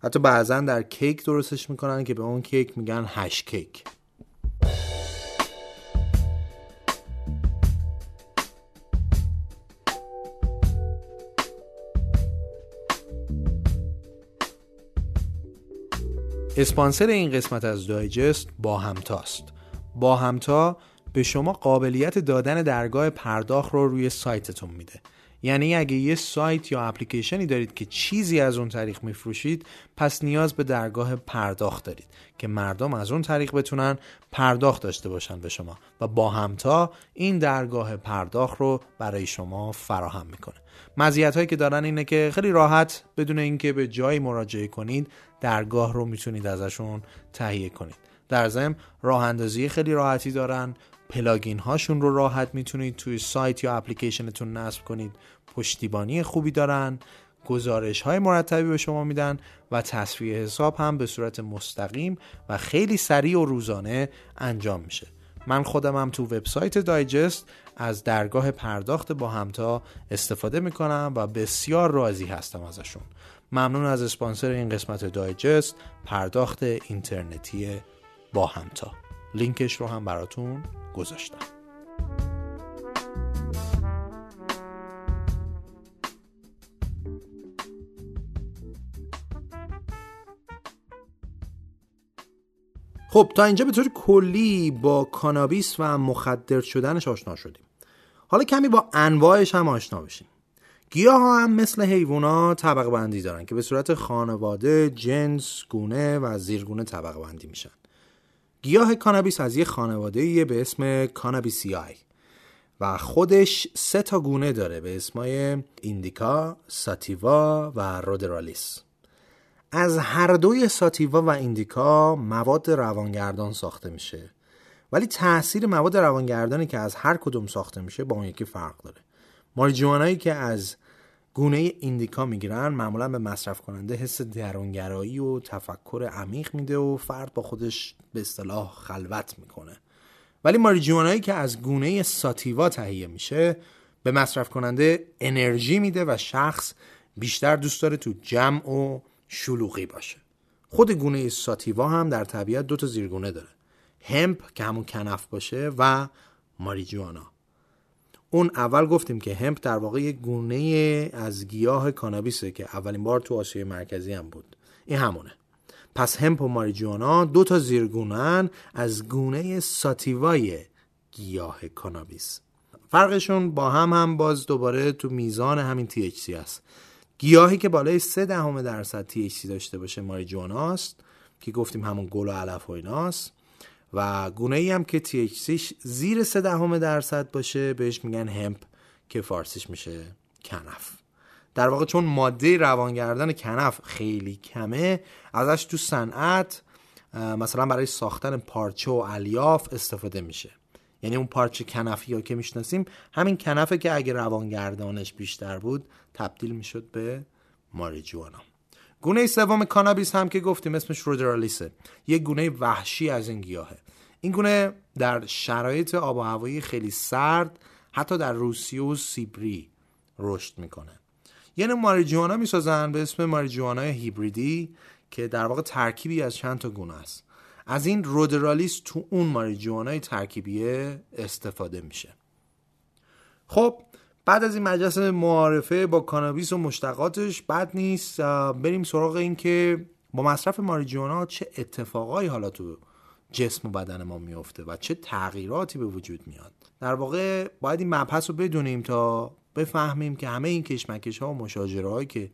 حتی بعضا در کیک درستش میکنن که به اون کیک میگن هش کیک. اسپانسر این قسمت از دایجست با همتاست. با همتا به شما قابلیت دادن درگاه پرداخت رو روی سایتتون میده. یعنی اگه یه سایت یا اپلیکیشنی دارید که چیزی از اون طریق میفروشید، پس نیاز به درگاه پرداخت دارید که مردم از اون طریق بتونن پرداخت داشته باشن به شما، و با همتا این درگاه پرداخت رو برای شما فراهم میکنه. مزیت‌هایی که دارن اینه که خیلی راحت بدون اینکه به جایی مراجعه کنید درگاه رو میتونید ازشون تهیه کنید. در ضمن راه اندازی خیلی راحتی دارن، پلاگین هاشون رو راحت میتونید توی سایت یا اپلیکیشنتون نصب کنید، پشتیبانی خوبی دارن، گزارش های مرتبی به شما میدن و تصفیه حساب هم به صورت مستقیم و خیلی سریع و روزانه انجام میشه. من خودم هم تو وبسایت دایجست از درگاه پرداخت با همتا استفاده میکنم و بسیار راضی هستم ازشون. ممنون از اسپانسر این قسمت دایجست، پرداخت اینترنتی با همتا. لینکش رو هم براتون گذاشتم. خب تا اینجا به طور کلی با کانابیس و مخدر شدنش آشنا شدیم. حالا کمی با انواعش هم آشنا بشیم. گیاه ها هم مثل حیوانات طبقه بندی دارن که به صورت خانواده، جنس، گونه و زیرگونه طبقه بندی میشن. گیاه کانابیس از یه خانواده‌ایه به اسم کانابیسیای و خودش 3 تا گونه داره به اسمای ایندیکا، ساتیوا و رودرالیس. از هر دوی ساتیوا و ایندیکا مواد روانگردان ساخته میشه، ولی تأثیر مواد روانگردانی که از هر کدوم ساخته میشه با اون یکی فرق داره. ماریجوانایی که از گونه ایندیکا میگیرن معمولا به مصرف کننده حس درونگرایی و تفکر عمیق میده و فرد با خودش به اصطلاح خلوت میکنه، ولی ماریجوانایی که از گونه ساتیوا تهیه میشه به مصرف کننده انرژی میده و شخص بیشتر دوست داره تو جمع و شلوغی باشه. خود گونه ساتیوا هم در طبیعت 2 تا زیرگونه داره، همپ که همون کنف باشه و ماریجوانا. اون اول گفتیم که همپ در واقع یک گونه از گیاه کانابیسه که اولین بار تو آسیای مرکزی هم بود. این همونه. پس همپ و ماریجوانا 2 تا زیرگونه‌ان از گونه ساتیوای گیاه کانابیس. فرقشون با هم باز دوباره تو میزان همین THC است. گیاهی که بالای 0.3% THC داشته باشه ماریجوانا است که گفتیم همون گل و علف و ایناست، و گونه‌ای هم که THCش زیر 0.3% باشه بهش میگن همپ که فارسیش میشه کنف. در واقع چون ماده روانگردان کنف خیلی کمه، ازش تو صنعت مثلا برای ساختن پارچه و الیاف استفاده میشه. یعنی اون پارچه کنفی ها که میشناسیم همین کنفه که اگه روانگردانش بیشتر بود تبدیل میشد به ماریجوانا. گونه سوم کانابیس هم که گفتیم اسمش رودرالیسه، یک گونه وحشی از این گیاهه. این گونه در شرایط آب و هوایی خیلی سرد حتی در روسیه و سیبری رشد میکنه. یعنی ماریجوانا میسازن به اسم ماریجوانای هیبریدی که در واقع ترکیبی از چند تا گونه است. از این رودرالیس تو اون ماریجوانای ترکیبیه استفاده میشه. خب بعد از این مجلس معارفه با کانابیس و مشتقاتش بد نیست بریم سراغ این که با مصرف ماریجوانا چه اتفاقایی حالا تو جسم و بدن ما میفته و چه تغییراتی به وجود میاد. در واقع باید این مبحث رو بدونیم تا بفهمیم که همه این کشمکش ها و مشاجره هایی که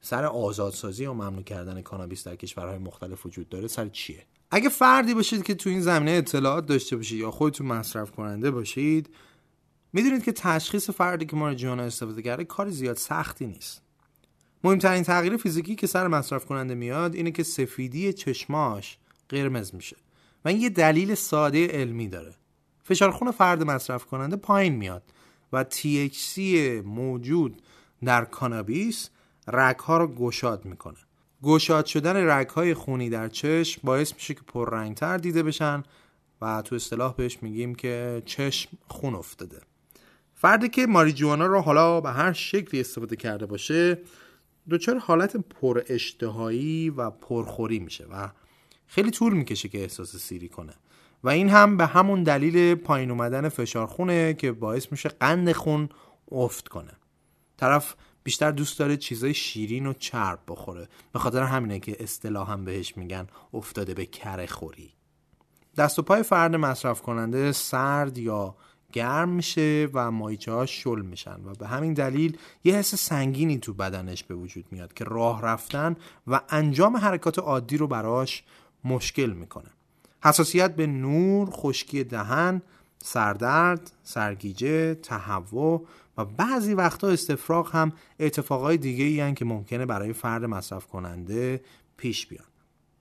سر آزادسازی و ممنوع کردن کانابیس در کشورهای مختلف وجود داره سر چیه. اگه فردی باشید که تو این زمینه اطلاعات داشته باشید یا خودتون مصرف کننده باشید، میدونید که تشخیص فردی که ماریجوانا استفاده کرده کار زیاد سختی نیست. مهمترین تغییر فیزیکی که سر مصرف کننده میاد اینه که سفیدی چشماش قرمز میشه و این یه دلیل ساده علمی داره. فشار خون فرد مصرف کننده پایین میاد و THC موجود در کانابیس رگ‌ها رو گشاد میکنه. گشاد شدن رگ‌های خونی در چشم باعث میشه که پررنگ‌تر دیده بشن و تو اصطلاح بهش میگیم که چشم خون افتاده. فردی که ماریجوانا رو حالا به هر شکلی استفاده کرده باشه دچار حالت پر اشتهایی و پرخوری میشه و خیلی طول میکشه که احساس سیری کنه و این هم به همون دلیل پایین اومدن فشار خونه که باعث میشه قند خون افت کنه. طرف بیشتر دوست داره چیزای شیرین و چرب بخوره، به خاطر همینه که اصطلاحاً هم بهش میگن افتاده به کره خوری. دست و پای فرد مصرف کننده سرد یا گرم میشه و مایچه‌ها شل میشن و به همین دلیل یه حس سنگینی تو بدنش به وجود میاد که راه رفتن و انجام حرکات عادی رو براش مشکل میکنه. حساسیت به نور، خشکی دهن، سردرد، سرگیجه، تهوع و بعضی وقتا استفراغ هم اتفاقای دیگه این که ممکنه برای فرد مصرف کننده پیش بیان.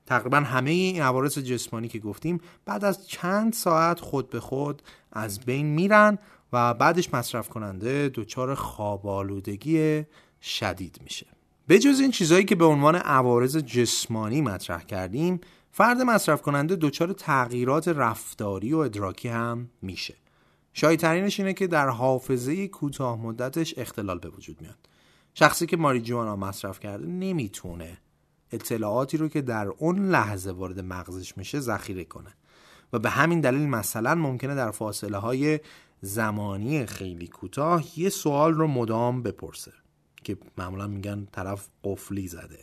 تقریبا همه این عوارض جسمانی که گفتیم بعد از چند ساعت خود به خود از بین میرن و بعدش مصرف کننده دچار خواب‌آلودگی شدید میشه. به جز این چیزایی که به عنوان عوارض جسمانی مطرح کردیم، فرد مصرف کننده دچار تغییرات رفتاری و ادراکی هم میشه. شایع ترینش اینه که در حافظه کوتاه مدتش اختلال به وجود میاد. شخصی که ماریجوانا مصرف کرده نمیتونه اطلاعاتی رو که در اون لحظه وارد مغزش میشه ذخیره کنه و به همین دلیل مثلا ممکنه در فاصله های زمانی خیلی کوتاه یه سوال رو مدام بپرسه که معمولا میگن طرف قفلی زده.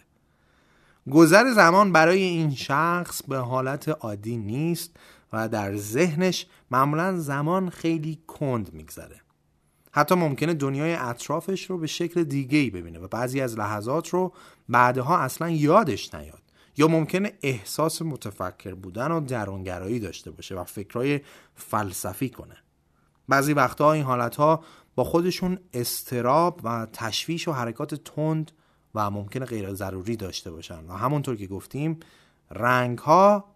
گذر زمان برای این شخص به حالت عادی نیست و در ذهنش معمولا زمان خیلی کند میگذره. حتی ممکنه دنیای اطرافش رو به شکل دیگه‌ای ببینه و بعضی از لحظات رو بعدها اصلا یادش نیاد یا ممکنه احساس متفکر بودن و درونگرایی داشته باشه و فکرای فلسفی کنه. بعضی وقتها این حالتها با خودشون اضطراب و تشویش و حرکات تند و ممکنه غیر ضروری داشته باشن و همونطور که گفتیم رنگ‌ها،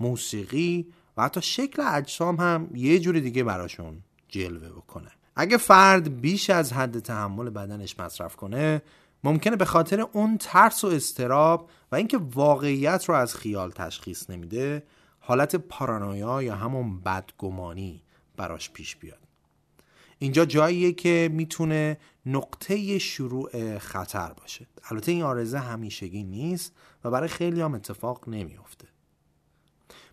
موسیقی و حتی شکل اجسام هم یه جور دیگه براشون جلوه بکنه. اگه فرد بیش از حد تحمل بدنش مصرف کنه ممکنه به خاطر اون ترس و اضطراب و اینکه واقعیت رو از خیال تشخیص نمیده حالت پارانویا یا همون بدگمانی براش پیش بیاد. اینجا جاییه که میتونه نقطه شروع خطر باشه. البته این آرزه همیشگی نیست و برای خیلی هم اتفاق نمیفته.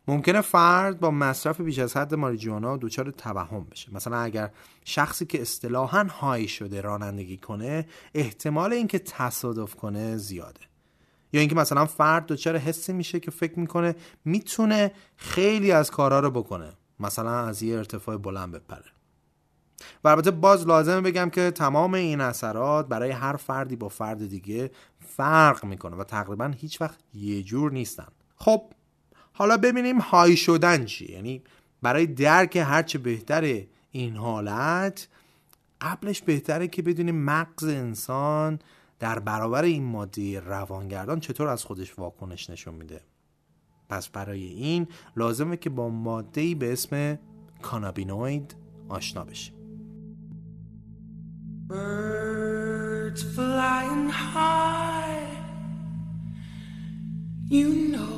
ممکنه فرد با مصرف بیش از حد ماریجوانا دچار توهم بشه. مثلا اگر شخصی که اصطلاحاً های شده رانندگی کنه احتمال اینکه تصادف کنه زیاده. یا اینکه مثلا فرد دچار حسی میشه که فکر میکنه میتونه خیلی از کارها رو بکنه، مثلا از یه ارتفاع بلند بپره. و البته باز لازمه بگم که تمام این اثرات برای هر فردی با فرد دیگه فرق میکنه و تقریباً هیچ وقت یه جور نیستن. خب حالا ببینیم های شدن چی؟ یعنی برای درک هرچه بهتره این حالت، قبلش بهتره که بدونیم مغز انسان در برابر این ماده روانگردان چطور از خودش واکنش نشون میده. پس برای این لازمه که با ماده‌ای به اسم کانابینوئید آشنا بشیم. Birds flying high, you know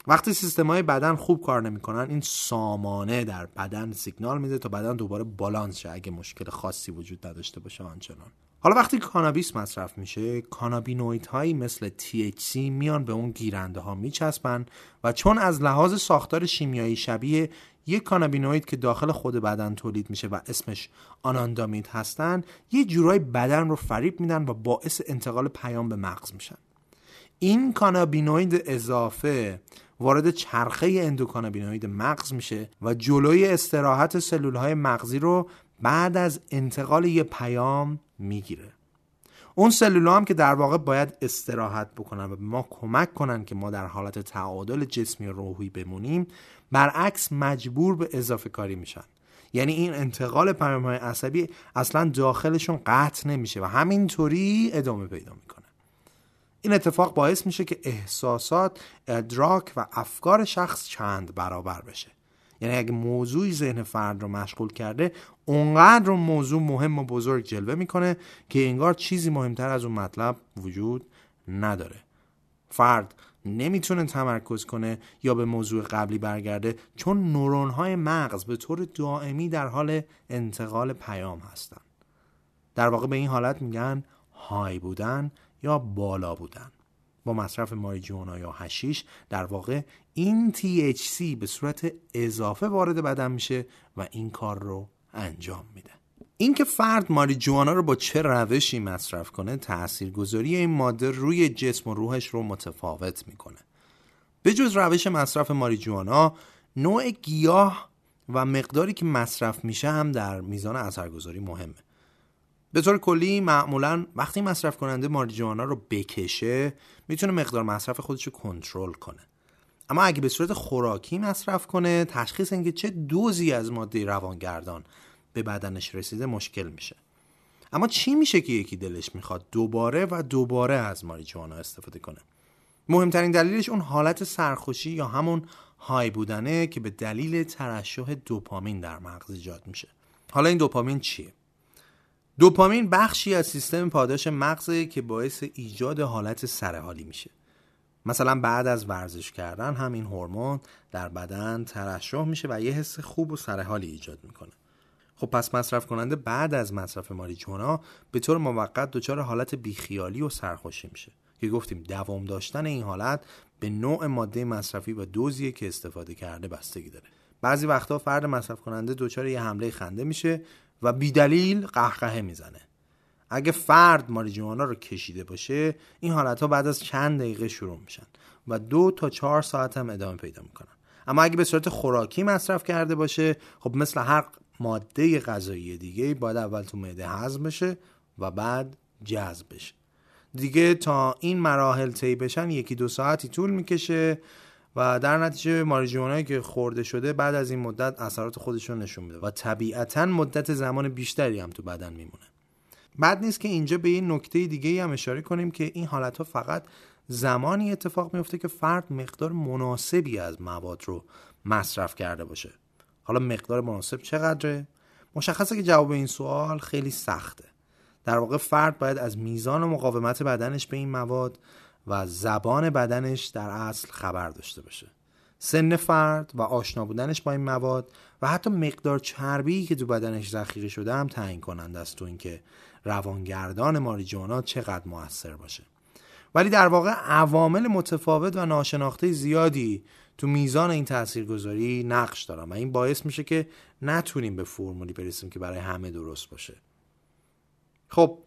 وقتی سیستم‌های بدن خوب کار نمی‌کنن این سامانه در بدن سیگنال میده تا بدن دوباره بالانس شه اگه مشکل خاصی وجود نداشته باشه آنچنان. حالا وقتی کانابیس مصرف میشه کانابینوئیدهایی مثل THC میان به اون گیرنده ها میچسبن و چون از لحاظ ساختار شیمیایی شبیه یک کانابینوئید که داخل خود بدن تولید میشه و اسمش آناندامید هستن یه جورای بدن رو فریب میدن و باعث انتقال پیام به مغز میشن. این کانابینوئید اضافه وارد چرخه اندوکانابینوئید مغز میشه و جلوی استراحت سلولهای مغزی رو بعد از انتقال یه پیام میگیره. اون سلول‌ها هم که در واقع باید استراحت بکنن و به ما کمک کنن که ما در حالت تعادل جسمی و روحی بمونیم برعکس مجبور به اضافه کاری میشن. یعنی این انتقال پیام‌های عصبی اصلا داخلشون قطع نمیشه و همینطوری ادامه پیدا میکنه. این اتفاق باعث میشه که احساسات، ادراک و افکار شخص چند برابر بشه. یعنی اگه موضوعی ذهن فرد رو مشغول کرده اونقدر اون موضوع مهم و بزرگ جلوه میکنه که انگار چیزی مهمتر از اون مطلب وجود نداره. فرد نمیتونه تمرکز کنه یا به موضوع قبلی برگرده چون نورونهای مغز به طور دائمی در حال انتقال پیام هستن. در واقع به این حالت میگن های بودن یا بالا بودن. با مصرف ماریجوانا یا حشیش در واقع این THC به صورت اضافه وارد بدن میشه و این کار رو انجام میده. اینکه فرد ماریجوانا رو با چه روشی مصرف کنه تاثیرگذاری این ماده روی جسم و روحش رو متفاوت میکنه. به جز روش مصرف ماریجوانا نوع گیاه و مقداری که مصرف میشه هم در میزان اثرگذاری مهمه. به طور کلی معمولاً وقتی مصرف کننده ماریجوانا رو بکشه میتونه مقدار مصرف خودش رو کنترل کنه. اما اگه به صورت خوراکی مصرف کنه تشخیص اینکه چه دوزی از ماده روانگردان به بدنش رسیده مشکل میشه. اما چی میشه که یکی دلش میخواد دوباره و دوباره از ماریجوانا استفاده کنه؟ مهمترین دلیلش اون حالت سرخوشی یا همون های بودنه که به دلیل ترشح دوپامین در مغز ایجاد میشه. حالا این دوپامین چیه؟ دوپامین بخشی از سیستم پاداش مغزه که باعث ایجاد حالت سرحالی میشه. مثلا بعد از ورزش کردن هم این هورمون در بدن ترشح میشه و یه حس خوب و سرحالی ایجاد میکنه. خب پس مصرف کننده بعد از مصرف ماریجوانا به طور موقت دچار حالت بیخیالی و سرخوشی میشه که گفتیم دوام داشتن این حالت به نوع ماده مصرفی و دوزی که استفاده کرده بستگی داره. بعضی وقتا فرد مصرف کننده دچار یه حمله خنده میشه و بیدلیل قهقهه میزنه. اگه فرد ماریجوانا رو کشیده باشه این حالتها بعد از چند دقیقه شروع میشن و 2 تا 4 ساعت هم ادامه پیدا میکنن. اما اگه به صورت خوراکی مصرف کرده باشه، خب مثل هر ماده غذایی دیگه باید اول تو معده هضم بشه و بعد جذب بشه. دیگه تا این مراحل طی بشن 1-2 ساعتی طول میکشه و در نتیجه ماریجوانایی که خورده شده بعد از این مدت اثرات خودش رو نشون میده و طبیعتاً مدت زمان بیشتری هم تو بدن میمونه. بد نیست که اینجا به این نکته دیگه هم اشاره کنیم که این حالت‌ها فقط زمانی اتفاق میفته که فرد مقدار مناسبی از مواد رو مصرف کرده باشه. حالا مقدار مناسب چقدره؟ مشخصه که جواب این سوال خیلی سخته. در واقع فرد باید از میزان و مقاومت بدنش به این مواد و زبان بدنش در اصل خبر داشته باشه. سن فرد و آشنا بودنش با این مواد و حتی مقدار چربی که تو بدنش ذخیره شده هم تعیین کننده است تو اینکه روانگردان ماریجوانا چقدر مؤثر باشه. ولی در واقع عوامل متفاوت و ناشناخته زیادی تو میزان این تاثیرگذاری نقش دارن و این باعث میشه که نتونیم به فرمولی برسیم که برای همه درست باشه. خب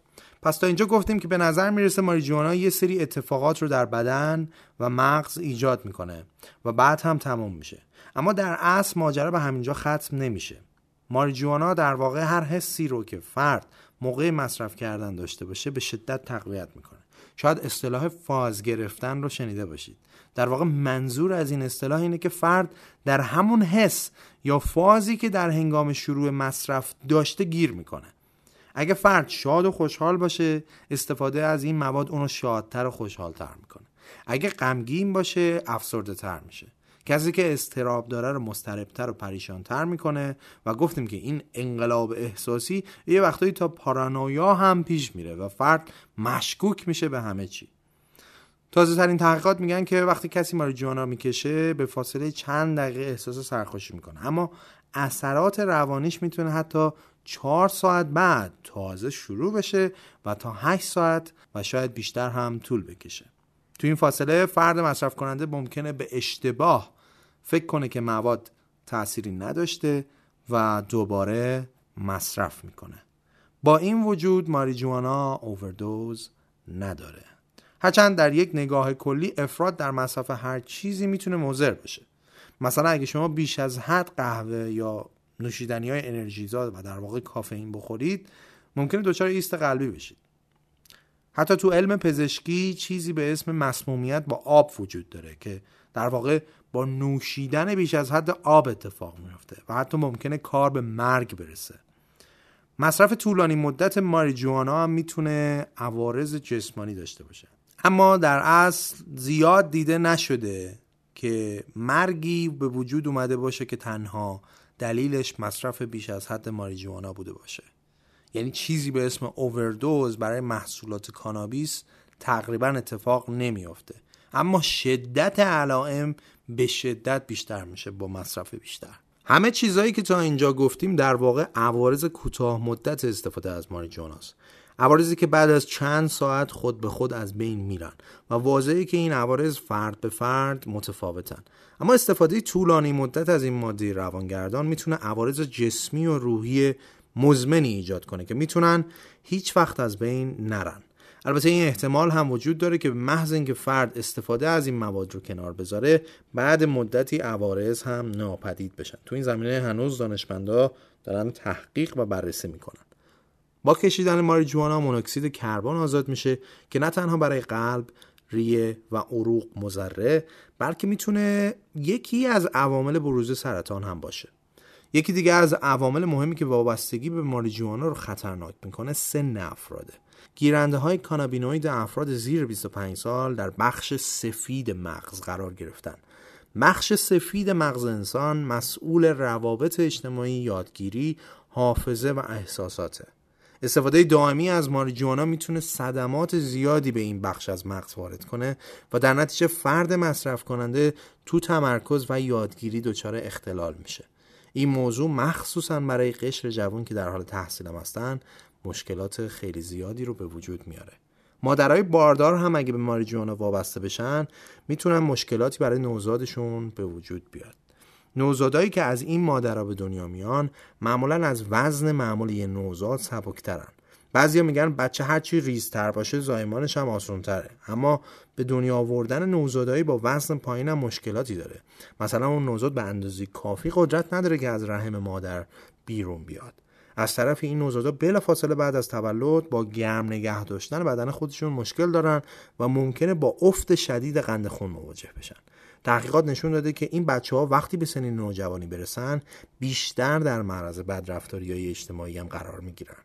پس تا اینجا گفتیم که به نظر میرسه ماریجوانا یه سری اتفاقات رو در بدن و مغز ایجاد میکنه و بعد هم تمام میشه. اما در اصل ماجرا به همینجا ختم نمیشه. ماریجوانا در واقع هر حسی رو که فرد موقع مصرف کردن داشته باشه به شدت تقویت میکنه. شاید اصطلاح فاز گرفتن رو شنیده باشید. در واقع منظور از این اصطلاح اینه که فرد در همون حس یا فازی که در هنگام شروع مصرف داشته گیر میکنه. اگه فرد شاد و خوشحال باشه، استفاده از این مواد اونو شادتر و خوشحالتر میکنه. اگه غمگین باشه، افسرده تر میشه. کسی که اضطراب داره رو مضطربتر و پریشانتر میکنه و گفتیم که این انقلاب احساسی یه وقتایی تا پارانویا هم پیش میره و فرد مشکوک میشه به همه چی. تازه ترین تحقیقات میگن که وقتی کسی ماریجوانا میکشه به فاصله چند دقیقه احساس سرخوشی میکنه، اما اثرات روانیش میتونه حتی 4 ساعت بعد تازه شروع بشه و تا 8 ساعت و شاید بیشتر هم طول بکشه. تو این فاصله فرد مصرف کننده ممکنه به اشتباه فکر کنه که مواد تأثیری نداشته و دوباره مصرف میکنه. با این وجود ماریجوانا اووردوز نداره، هرچند در یک نگاه کلی افراد در مصرف هر چیزی میتونه مضر باشه. مثلا اگه شما بیش از حد قهوه یا نوشیدنی‌های انرژیزا و در واقع کافئین بخورید، ممکنه دچار ایست قلبی بشید. حتی تو علم پزشکی چیزی به اسم مسمومیت با آب وجود داره که در واقع با نوشیدن بیش از حد آب اتفاق میفته و حتی ممکنه کار به مرگ برسه. مصرف طولانی مدت ماریجوانا هم میتونه عوارض جسمانی داشته باشه، اما در اصل زیاد دیده نشده که مرگی به وجود اومده باشه که تنها دلیلش مصرف بیش از حد ماریجوانا بوده باشه. یعنی چیزی به اسم اووردوز برای محصولات کانابیس تقریبا اتفاق نمیافته، اما شدت علائم به شدت بیشتر میشه با مصرف بیشتر. همه چیزایی که تا اینجا گفتیم در واقع عوارض کوتاه مدت استفاده از ماریجواناست، عوارضی که بعد از چند ساعت خود به خود از بین میرن و واضحه که این عوارض فرد به فرد متفاوتن. اما استفاده طولانی مدت از این ماده روانگردان میتونه عوارض جسمی و روحی مزمنی ایجاد کنه که میتونن هیچ وقت از بین نرن. البته این احتمال هم وجود داره که به محض اینکه فرد استفاده از این مواد رو کنار بذاره، بعد مدتی عوارض هم ناپدید بشن. تو این زمینه هنوز دانشمندا دارن تحقیق و بررسی میکنن. با کشیدن ماریجوانا مونوکسید کربن آزاد میشه که نه تنها برای قلب، ریه و عروق مضره، بلکه میتونه یکی از عوامل بروز سرطان هم باشه. یکی دیگه از عوامل مهمی که وابستگی به ماریجوانا رو خطرناک میکنه سن افراده. گیرنده های کانابینوئید افراد زیر 25 سال در بخش سفید مغز قرار گرفتن. بخش سفید مغز انسان مسئول روابط اجتماعی، یادگیری، حافظه و احساساته. استفاده دائمی از ماریجوانا میتونه صدمات زیادی به این بخش از مغز وارد کنه و در نتیجه فرد مصرف کننده تو تمرکز و یادگیری دچار اختلال میشه. این موضوع مخصوصا برای قشر جوان که در حال تحصیل هستن مشکلات خیلی زیادی رو به وجود میاره. مادرای باردار هم اگه به ماریجوانا وابسته بشن میتونن مشکلاتی برای نوزادشون به وجود بیاد. نوزادایی که از این مادرها به دنیا میان معمولا از وزن معمولی نوزاد سبکترن بعضیا میگن بچه هرچی ریزتر باشه زایمانش هم آسونتره، اما به دنیا آوردن نوزادایی با وزن پایین هم مشکلاتی داره. مثلا اون نوزاد به اندازه کافی قدرت نداره که از رحم مادر بیرون بیاد. از طرف این نوزادا بلافاصله بعد از تولد با گرم نگه داشتن بدن خودشون مشکل دارن و ممکنه با افت شدید قند خون مواجه بشن. تحقیقات نشون داده که این بچه‌ها وقتی به سن نوجوانی برسن بیشتر در معرض بدرفتاری‌های اجتماعی هم قرار می‌گیرن.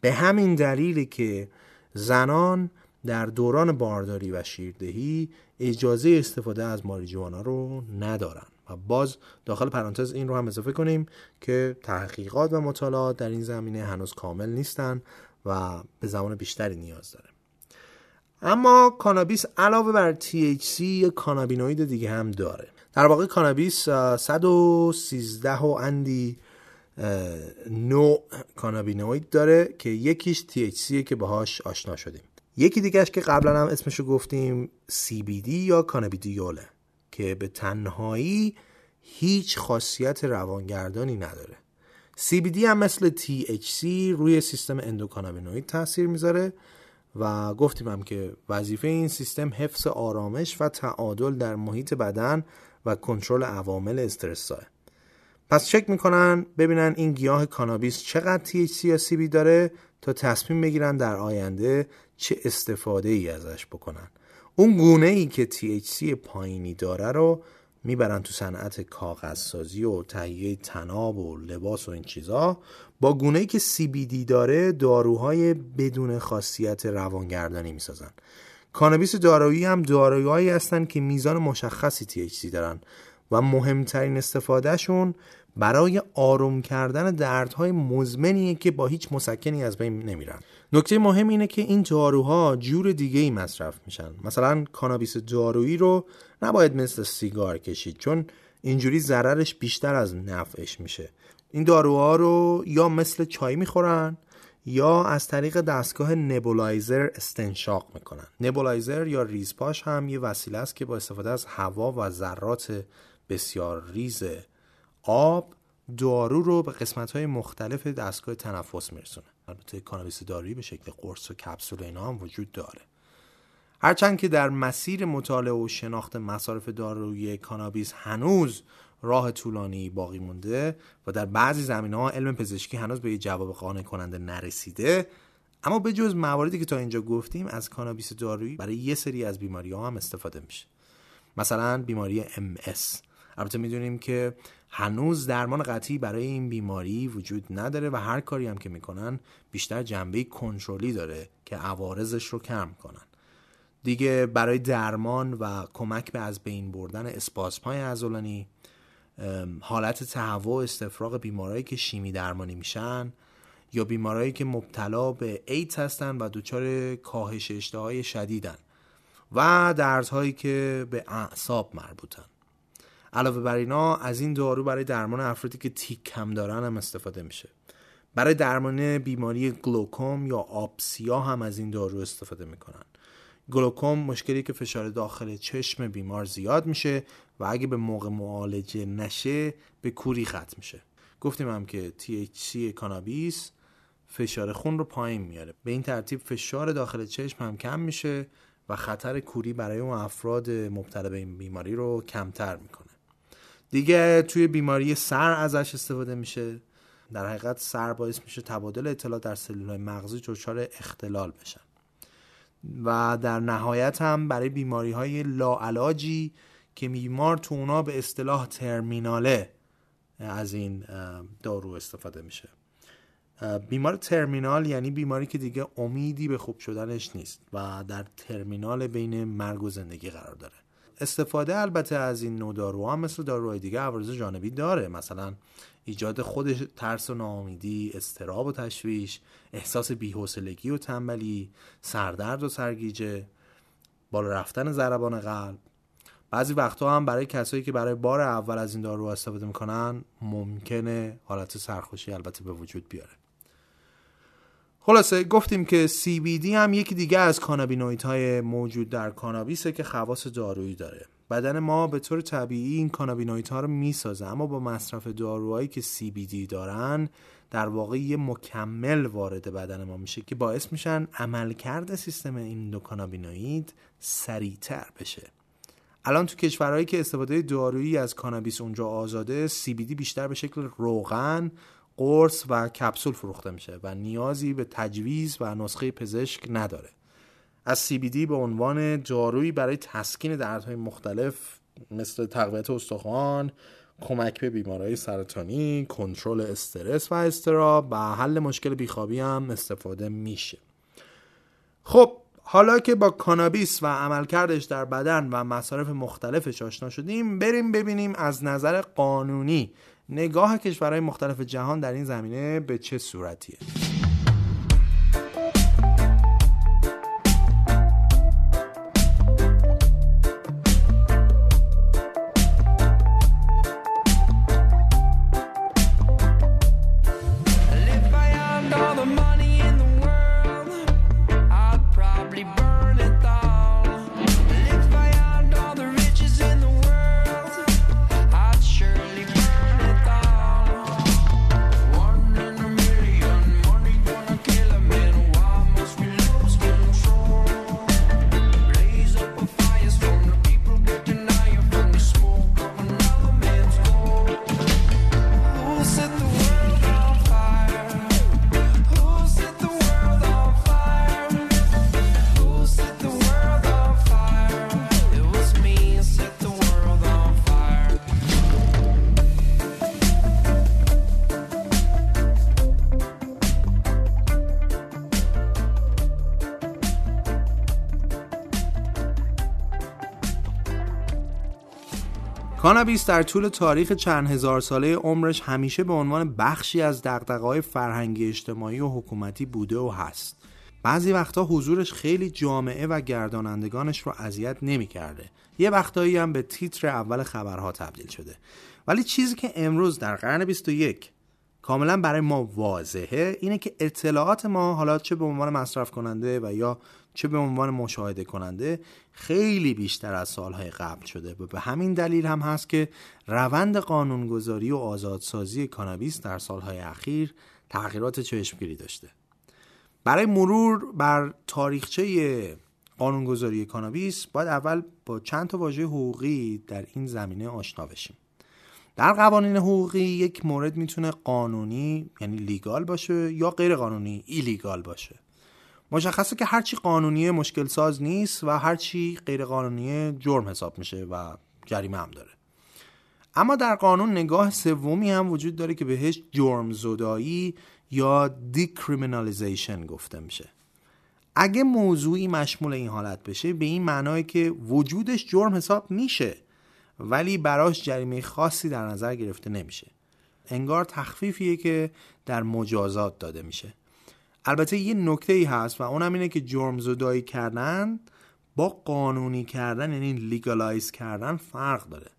به همین دلیلی که زنان در دوران بارداری و شیردهی اجازه استفاده از ماریجوانا رو ندارن. و باز داخل پرانتز این رو هم اضافه کنیم که تحقیقات و مطالعات در این زمینه هنوز کامل نیستن و به زمان بیشتری نیاز داره. اما کانابیس علاوه بر THC یک کانابینوئید دیگه هم داره. در واقع کانابیس 113 و اندی نوع کانابینوئید داره که یکیش THC که باهاش آشنا شدیم. یکی دیگهش که قبلا هم اسمشو گفتیم CBD یا کانابیدیوله که به تنهایی هیچ خاصیت روانگردانی نداره. CBD هم مثل THC روی سیستم اندوکانابینوئید تاثیر میذاره و گفتیم هم که وظیفه این سیستم حفظ آرامش و تعادل در محیط بدن و کنترل عوامل استرسه. پس چک میکنن ببینن این گیاه کانابیس چقدر THC یا CBD داره تا تصمیم بگیرن در آینده چه استفاده ای ازش بکنن. اون گونه ای که THC پایینی داره رو میبرن تو صنعت کاغذسازی و تهیه طناب و لباس و این چیزا، با گونه ای که CBD داره داروهای بدون خاصیت روانگردانی میسازن. کانابیس دارویی هم داروهایی هستن که میزان مشخصی THC دارن و مهمترین استفادهشون برای آروم کردن دردهای مزمنیه که با هیچ مسکنی از بین نمیرن. نکته مهم اینه که این داروها جور دیگه‌ای مصرف میشن. مثلا کانابیس دارویی رو نباید مثل سیگار کشید چون اینجوری ضررش بیشتر از نفعش میشه. این داروها رو یا مثل چای میخورن یا از طریق دستگاه نبولایزر استنشاق میکنن. نبولایزر یا ریزپاش هم یه وسیله است که با استفاده از هوا و ذرات بسیار ریز آب دارو رو به قسمت‌های مختلف دستگاه تنفس میرسونه. البته کانابیس دارویی به شکل قرص و کپسول اینا هم وجود داره. هرچند که در مسیر مطالعه و شناخت مصارف دارویی کانابیس هنوز راه طولانی باقی مونده و در بعضی زمینه‌ها علم پزشکی هنوز به یه جواب قانع کننده نرسیده، اما به جز مواردی که تا اینجا گفتیم از کانابیس دارویی برای یه سری از بیماری‌ها هم استفاده میشه. مثلا بیماری MS. البته میدونیم که هنوز درمان قطعی برای این بیماری وجود نداره و هر کاری هم که میکنن بیشتر جنبه کنترلی داره که عوارضش رو کم کنن. دیگه برای درمان و کمک به از بین بردن اسپاسم‌های عضلانی، حالت تهوع و استفراغ بیمارایی که شیمی درمانی میشن یا بیمارایی که مبتلا به ایدز هستن و دچار کاهش اشتهای شدیدن و دردهایی که به اعصاب مربوطن. علاوه بر اینا از این دارو برای درمان افرادی که تیک کم دارن هم استفاده میشه. برای درمان بیماری گلوکوم یا آب سیاه هم از این دارو استفاده میکنن. گلوکوم مشکلی که فشار داخل چشم بیمار زیاد میشه و اگه به موقع معالجه نشه به کوری ختم میشه. گفتیم هم که THC کانابیس فشار خون رو پایین میاره. به این ترتیب فشار داخل چشم هم کم میشه و خطر کوری برای اون افراد مبتلا به این بیماری رو کمتر میکنه. دیگه توی بیماری سر ازش استفاده میشه. در حقیقت سر باعث میشه تبادل اطلاع در سلولهای مغزی دچار اختلال بشن و در نهایت هم برای بیماری های لاعلاجی که بیمار تو اونا به اصطلاح ترمیناله از این دارو استفاده میشه. بیمار ترمینال یعنی بیماری که دیگه امیدی به خوب شدنش نیست و در ترمینال بین مرگ و زندگی قرار داره. استفاده البته از این نوع داروها مثل داروهای دیگه عوارض جانبی داره، مثلا ایجاد خود ترس و ناامیدی، اضطراب و تشویش، احساس بی‌حوصلگی و تنبلی، سردرد و سرگیجه، بالا رفتن ضربان قلب. بعضی وقتا هم برای کسایی که برای بار اول از این دارو استفاده میکنن ممکنه حالت سرخوشی البته به وجود بیاره. خلاصه گفتیم که CBD هم یکی دیگه از کانابینوئیدهای موجود در کانابیسه که خواص دارویی داره. بدن ما به طور طبیعی این کانابینوئیدها رو میسازه، اما با مصرف داروهایی که CBD دارن در واقع یه مکمل وارد بدن ما میشه که باعث میشن عملکرد سیستم این دو کانابینوئید سریع‌تر بشه. الان تو کشورهایی که استفاده دارویی از کانابیس اونجا آزاده، CBD بیشتر به شکل روغن، قرص و کپسول فروخته میشه و نیازی به تجویز و نسخه پزشک نداره. از CBD به عنوان دارویی برای تسکین دردهای مختلف مثل تقویت استخوان، کمک به بیماری‌های سرطانی، کنترل استرس و اضطراب و حل مشکل بیخوابی هم استفاده میشه. خب حالا که با کانابیس و عملکردش در بدن و مصارف مختلفش آشنا شدیم، بریم ببینیم از نظر قانونی نگاه کشورهای مختلف جهان در این زمینه به چه صورتیه. کانابیس در طول تاریخ چند هزار ساله عمرش همیشه به عنوان بخشی از دغدغه‌های فرهنگی اجتماعی و حکومتی بوده و هست. بعضی وقتا حضورش خیلی جامعه و گردانندگانش رو اذیت نمی‌کرده. یه وقتایی هم به تیتر اول خبرها تبدیل شده. ولی چیزی که امروز در قرن 21 کاملا برای ما واضحه اینه که اطلاعات ما، حالا چه به عنوان مصرف کننده و یا چه به عنوان مشاهده کننده، خیلی بیشتر از سالهای قبل شده و به همین دلیل هم هست که روند قانونگذاری و آزادسازی کانابیس در سالهای اخیر تغییرات چشمگیری داشته. برای مرور بر تاریخچه قانونگذاری کانابیس باید اول با چند تا واژه حقوقی در این زمینه آشنا بشیم. در قوانین حقوقی یک مورد میتونه قانونی یعنی لیگال باشه یا غیر قانونی ایلیگال باشه. مشخصه که هرچی قانونیه مشکل ساز نیست و هرچی غیر قانونیه جرم حساب میشه و جریمه هم داره. اما در قانون نگاه سومی هم وجود داره که بهش جرم زدایی یا دیکریمینالیزیشن گفته میشه. اگه موضوعی مشمول این حالت بشه به این معناه که وجودش جرم حساب میشه ولی براش جریمه خاصی در نظر گرفته نمیشه. انگار تخفیفیه که در مجازات داده میشه. البته یه نکته‌ای هست و اونم اینه که جرم زدایی کردن با قانونی کردن یعنی لیگالایز کردن فرق داره.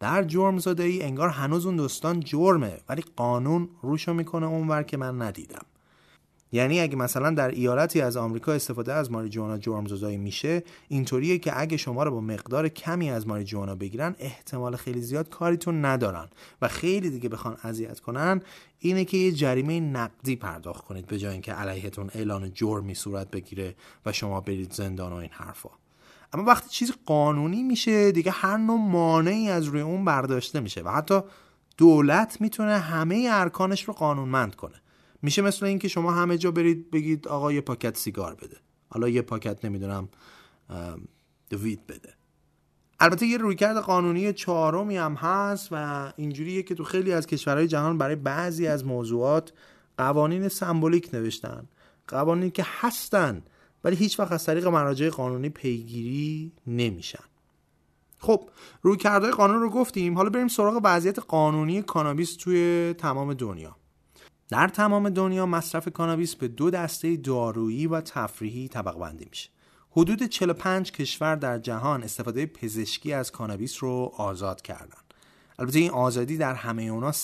در جرم زدایی انگار هنوز اون داستان جرمه ولی قانون روشو میکنه اونور که من ندیدم. یعنی اگه مثلا در ایالتی از آمریکا استفاده از ماریجوانا جرم زدایی میشه، اینطوریه که اگه شما رو با مقدار کمی از ماریجوانا بگیرن احتمال خیلی زیاد کاریتون ندارن و خیلی دیگه بخوان اذیت کنن اینه که یه جریمه نقدی پرداخت کنید به جای اینکه علیهتون اعلان جرمی صورت بگیره و شما برید زندان و این حرفا. اما وقتی چیز قانونی میشه دیگه هر نوع مانعی از روی اون برداشته میشه و حتی دولت میتونه همه ارکانش رو قانونمند کنه. میشه مثل این که شما همه جا برید بگید آقا یه پاکت سیگار بده، حالا یه پاکت نمیدونم دوید بده. البته یه رویکرد قانونی چهارمی هم هست و اینجوریه که تو خیلی از کشورهای جهان برای بعضی از موضوعات قوانین سمبولیک نوشتن، قوانینی که هستن ولی هیچ وقت از طریق مراجع قانونی پیگیری نمیشن. خب رویکردهای قانون رو گفتیم، حالا بریم سراغ وضعیت قانونی کانابیس توی تمام دنیا. در تمام دنیا مصرف کانابیس به دو دسته دارویی و تفریحی طبقه بندی میشه. حدود 45 کشور در جهان استفاده پزشکی از کانابیس رو آزاد کردن. البته این آزادی در همه اونا 100%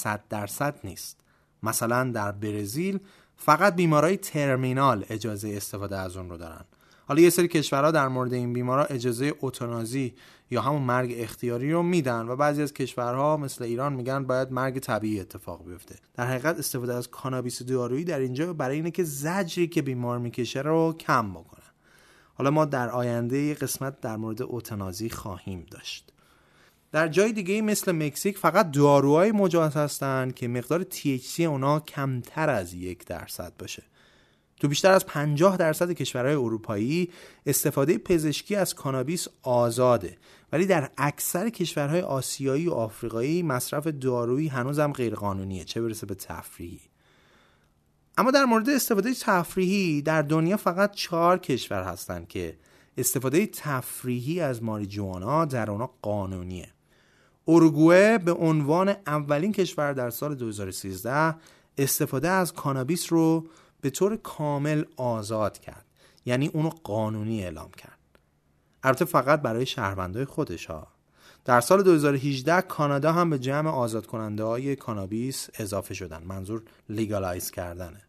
نیست. مثلا در برزیل فقط بیمارای ترمینال اجازه استفاده از اون رو دارن. حالا یه سری کشورها در مورد این بیمارا اجازه اوتانوزی یا همون مرگ اختیاری رو میدن و بعضی از کشورها مثل ایران میگن باید مرگ طبیعی اتفاق بیفته. در حقیقت استفاده از کانابیس دارویی در اینجا برای اینه که زجری که بیمار میکشه رو کم بکنه. حالا ما در آینده یه قسمت در مورد اوتانوزی خواهیم داشت. در جای دیگه مثل مکزیک فقط داروهای مجاز هستن که مقدار THC اونا کمتر از 1% باشه. تو بیشتر از 50% کشورهای اروپایی استفاده پزشکی از کانابیس آزاده، ولی در اکثر کشورهای آسیایی و آفریقایی مصرف دارویی هنوزم غیرقانونیه، چه برسه به تفریحی. اما در مورد استفاده تفریحی در دنیا فقط 4 کشور هستن که استفاده تفریحی از ماریجوانا در اونا قانونیه. اوروگوئه به عنوان اولین کشور در سال 2013 استفاده از کانابیس رو به طور کامل آزاد کرد، یعنی اونو قانونی اعلام کرد، البته فقط برای شهروندای خودش ها. در سال 2018 کانادا هم به جمع آزاد کننده های کانابیس اضافه شدن، منظور لیگالایز کردنه.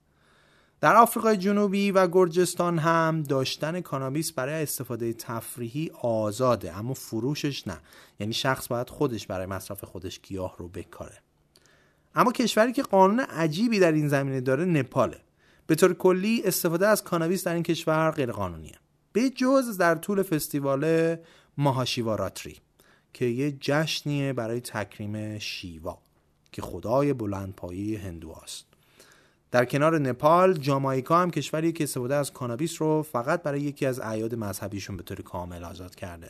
در آفریقای جنوبی و گرجستان هم داشتن کانابیس برای استفاده تفریحی آزاده، اما فروشش نه، یعنی شخص باید خودش برای مصرف خودش گیاه رو بکاره. اما کشوری که قانون عجیبی در این زمینه داره نپاله. به طور کلی استفاده از کانابیس در این کشور غیرقانونیه، به جز در طول فستیوال ماهاشیواراتری که یه جشنیه برای تکریم شیوا که خدای بلندپایی هندوهاست. در کنار نپال، جامائیکا هم کشوری که استفاده از کانابیس رو فقط برای یکی از اعیاد مذهبیشون به طور کامل آزاد کرده.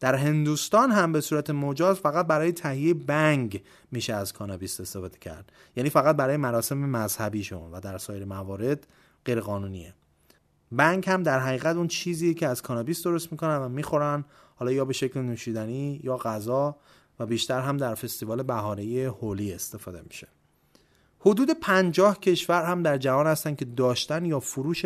در هندوستان هم به صورت مجاز فقط برای تهیه بنگ میشه از کانابیس استفاده کرد، یعنی فقط برای مراسم مذهبیشون، و در سایر موارد غیر قانونیه. بنگ هم در حقیقت اون چیزیه که از کانابیس درست میکنن و میخورن، حالا یا به شکل نوشیدنی یا غذا، و بیشتر هم در فستیوال بهاری هولی استفاده میشه. حدود 50 کشور هم در جهان هستن که داشتن یا فروش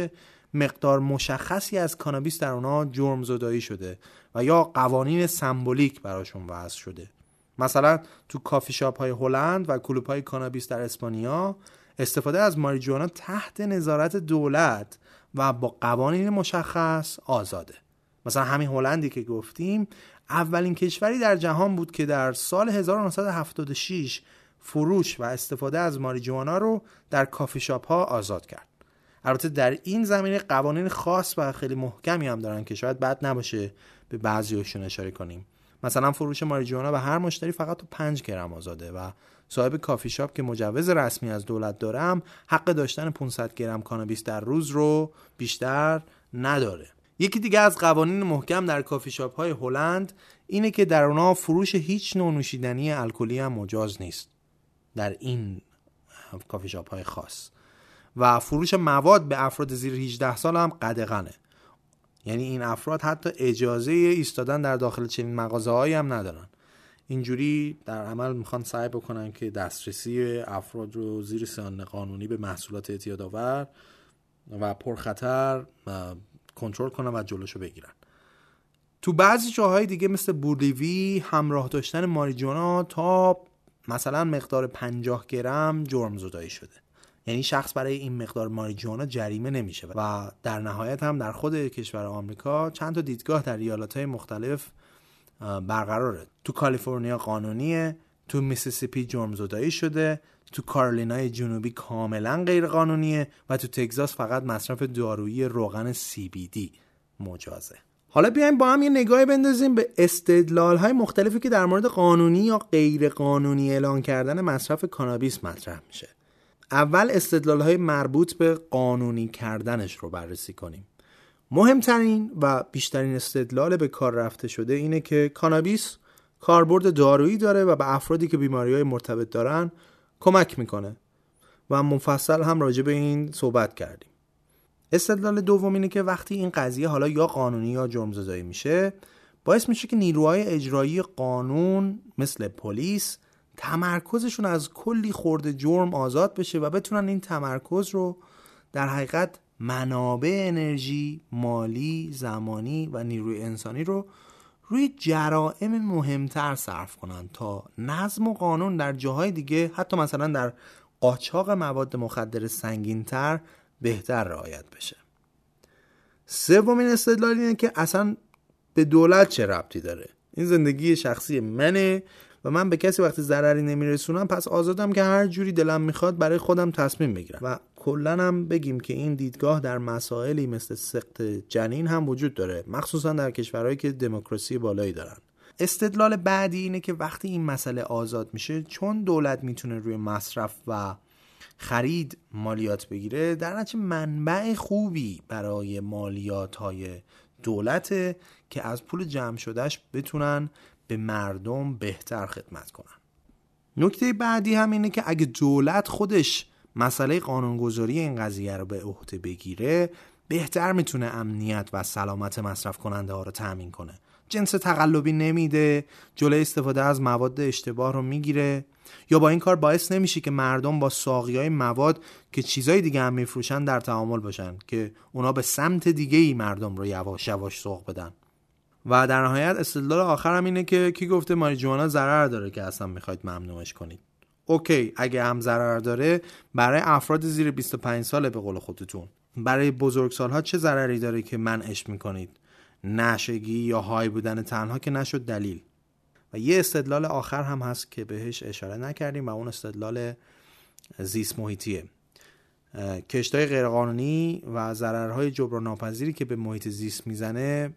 مقدار مشخصی از کانابیس در اونا جرم زدایی شده و یا قوانین سمبولیک براشون وضع شده. مثلا تو کافی شاپ های هلند و کلوب های کانابیس در اسپانیا استفاده از ماریجوانا تحت نظارت دولت و با قوانین مشخص آزاده. مثلا همین هلندی که گفتیم اولین کشوری در جهان بود که در سال 1976 فروش و استفاده از ماریجوانا رو در کافی شاپ ها آزاد کرد. البته در این زمینه قوانین خاص و خیلی محکمی هم دارن که شاید بد نباشه به بعضی‌هاشون اشاره کنیم. مثلا فروش ماریجوانا به هر مشتری فقط تا 5 گرم آزاده و صاحب کافی شاپ که مجوز رسمی از دولت داره حق داشتن 500 گرم کانابیس در روز رو بیشتر نداره. یکی دیگه از قوانین محکم در کافی شاپ‌های هلند اینه که در اونها فروش هیچ نوع نوشیدنی الکلی هم مجاز نیست، در این کافی شاپ‌های خاص، و فروش مواد به افراد زیر 18 سال هم قدغنه، یعنی این افراد حتی اجازه ایستادن در داخل چنین مغازه‌هایی هم ندارن. اینجوری در عمل میخوان سعی بکنن که دسترسی افراد رو زیر سن قانونی به محصولات اعتیادآور و پرخطر کنترل کنن و جلوشو بگیرن. تو بعضی جاهای دیگه مثل بولیوی همراه داشتن ماریجوانا تا مثلا مقدار 50 گرم جرم زدایی شده، یعنی شخص برای این مقدار ماریجوانا جریمه نمیشه. و در نهایت هم در خود کشور آمریکا چند تا دیدگاه در ایالت‌های مختلف برقراره. تو کالیفرنیا قانونیه، تو میسیسیپی جرم زدایی شده، تو کارولینای جنوبی کاملا غیر قانونیه و تو تگزاس فقط مصرف دارویی روغن CBD مجازه. حالا بیایم با هم یه نگاهی بندازیم به استدلال‌های مختلفی که در مورد قانونی یا غیر قانونی اعلان کردن مصرف کانابیس مطرح میشه. اول استدلال‌های مربوط به قانونی کردنش رو بررسی کنیم. مهمترین و بیشترین استدلال به کار رفته شده اینه که کانابیس کاربرد دارویی داره و به افرادی که بیماری‌های مرتبط دارن کمک میکنه و مفصل هم راجع به این صحبت کردیم. استدلال دوم اینه که وقتی این قضیه حالا یا قانونی یا جرم‌زدایی میشه، باعث میشه که نیروهای اجرایی قانون مثل پلیس تمرکزشون از کلی خورده جرم آزاد بشه و بتونن این تمرکز رو در حقیقت منابع انرژی، مالی، زمانی و نیروی انسانی رو روی جرائم مهمتر صرف کنن تا نظم و قانون در جاهای دیگه، حتی مثلا در قاچاق مواد مخدر سنگین‌تر، بهتر رعایت بشه. سومین استدلال اینه که اصلا به دولت چه ربطی داره، این زندگی شخصی منه و من به کسی وقتی ضرری نمیرسونم پس آزادم که هر جوری دلم میخواد برای خودم تصمیم بگیرم. و کلاً هم بگیم که این دیدگاه در مسائلی مثل سقط جنین هم وجود داره، مخصوصا در کشورهایی که دموکراسی بالایی دارن. استدلال بعدی اینه که وقتی این مسئله آزاد میشه، چون دولت میتونه روی مصرف و خرید مالیات بگیره، در نتیجه منبع خوبی برای مالیات‌های دولته که از پول جمع شدهش بتونن به مردم بهتر خدمت کنن. نکته بعدی هم اینه که اگه دولت خودش مسئله قانونگذاری این قضیه رو به عهده بگیره، بهتر میتونه امنیت و سلامت مصرف کننده ها رو تامین کنه. جنس تقلبی نمیده، جلوی استفاده از مواد اشتباه رو میگیره، یا با این کار باعث نمیشه که مردم با ساقیای مواد که چیزای دیگه هم میفروشن در تعامل باشن که اونا به سمت دیگه‌ای مردم رو یواش یواش سوق بدن. و در نهایت استدلال آخر هم اینه که کی گفته ماریجوانا ضرر داره که اصلا میخواید ممنوعش کنید؟ اوکی، اگه هم ضرر داره برای افراد زیر 25 ساله به قول خودتون، برای بزرگسال‌ها چه ضرری داره که منعش میکنید؟ نشگی یا های بودن تنها که نشد دلیل. و یه استدلال آخر هم هست که بهش اشاره نکردیم و اون استدلال زیست محیطیه. کشتای غیرقانونی و ضررهای جبران‌ناپذیری که به محیط زیست میزنه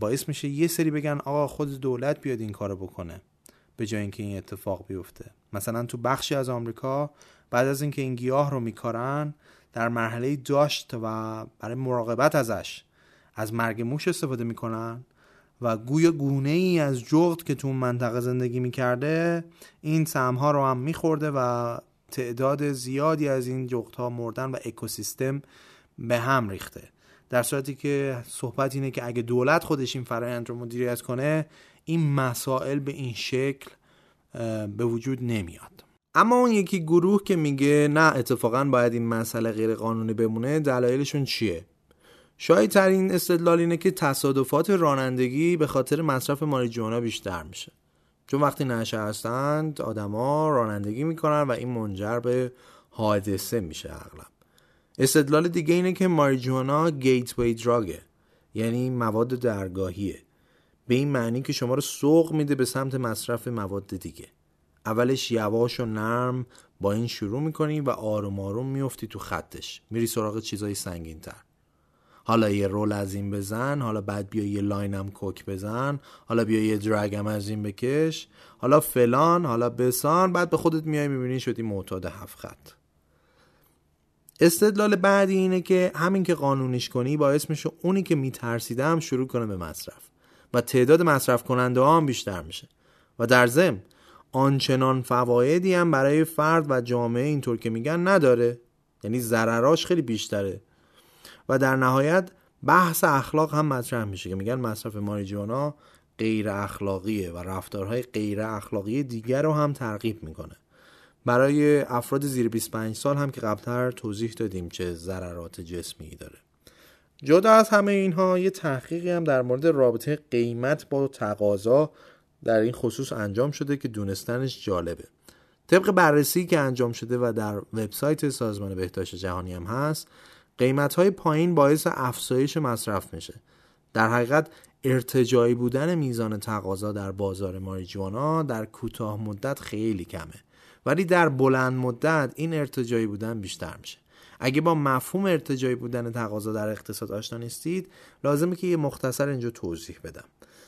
باعث میشه یه سری بگن آقا خود دولت بیاد این کارو بکنه به جای اینکه این اتفاق بیفته. مثلا تو بخشی از آمریکا بعد از اینکه این گیاه رو میکارن، در مرحله داشت و برای مراقبت ازش از مرگ موش استفاده میکنن و گویا گونه‌ای از جغد که تو منطقه زندگی میکرده این سمها رو هم میخورده و تعداد زیادی از این جغدها مردن و اکوسیستم به هم ریخته. در صورتی که صحبت اینه که اگه دولت خودش این فرآیند رو مدیریت کنه، این مسائل به این شکل به وجود نمیاد. اما اون یکی گروه که میگه نه اتفاقا باید این مسئله غیر قانونی بمونه، دلایلشون چیه؟ شایع ترین استدلال اینه که تصادفات رانندگی به خاطر مصرف ماریجوانا بیشتر میشه، چون وقتی نشه هستند آدما رانندگی میکنن و این منجر به حادثه میشه اغلب. استدلال دیگه اینه که ماریجوانا گیتوی دراگه، یعنی مواد درگاهیه، به این معنی که شما رو سوق میده به سمت مصرف مواد دیگه. اولش یواش و نرم با این شروع میکنی و آروم آروم میفتی تو خطش، میری سراغ چیزای سنگین‌تر. حالا یه رول از این بزن، حالا بعد بیا یه لاینم کوک بزن، حالا بیا یه درگم از این بکش، حالا فلان، حالا بسان، بعد به خودت میای میبینی شدی معتاد 7 خط. استدلال بعدی اینه که همین که قانونیش کنی باعث میشه اونی که میترسیده هم شروع کنه به مصرف و تعداد مصرف کننده ها هم بیشتر میشه و در ضمن آنچنان فوایدی هم برای فرد و جامعه اینطور که میگن نداره، یعنی ضرراش خیلی بیشتره. و در نهایت بحث اخلاق هم مطرح میشه که میگن مصرف ماریجوانا غیر اخلاقیه و رفتارهای غیر اخلاقی دیگر رو هم ترغیب میکنه. برای افراد زیر 25 سال هم که قبلتر توضیح دادیم چه ضررات جسمی داره. جدا از همه اینها یه تحقیقی هم در مورد رابطه قیمت با تقاضا در این خصوص انجام شده که دونستنش جالبه. طبق بررسی که انجام شده و در وبسایت سازمان بهداشت جهانی هم هست، قیمت‌های پایین باعث افزایش مصرف میشه. در حقیقت ارتجاعی بودن میزان تقاضا در بازار ماریجوانا در کوتاه مدت خیلی کمه، ولی در بلند مدت این ارتجاعی بودن بیشتر میشه. اگه با مفهوم ارتجاعی بودن تقاضا در اقتصاد آشنا نیستید، لازمه که یه مختصر اینجا توضیح بدم.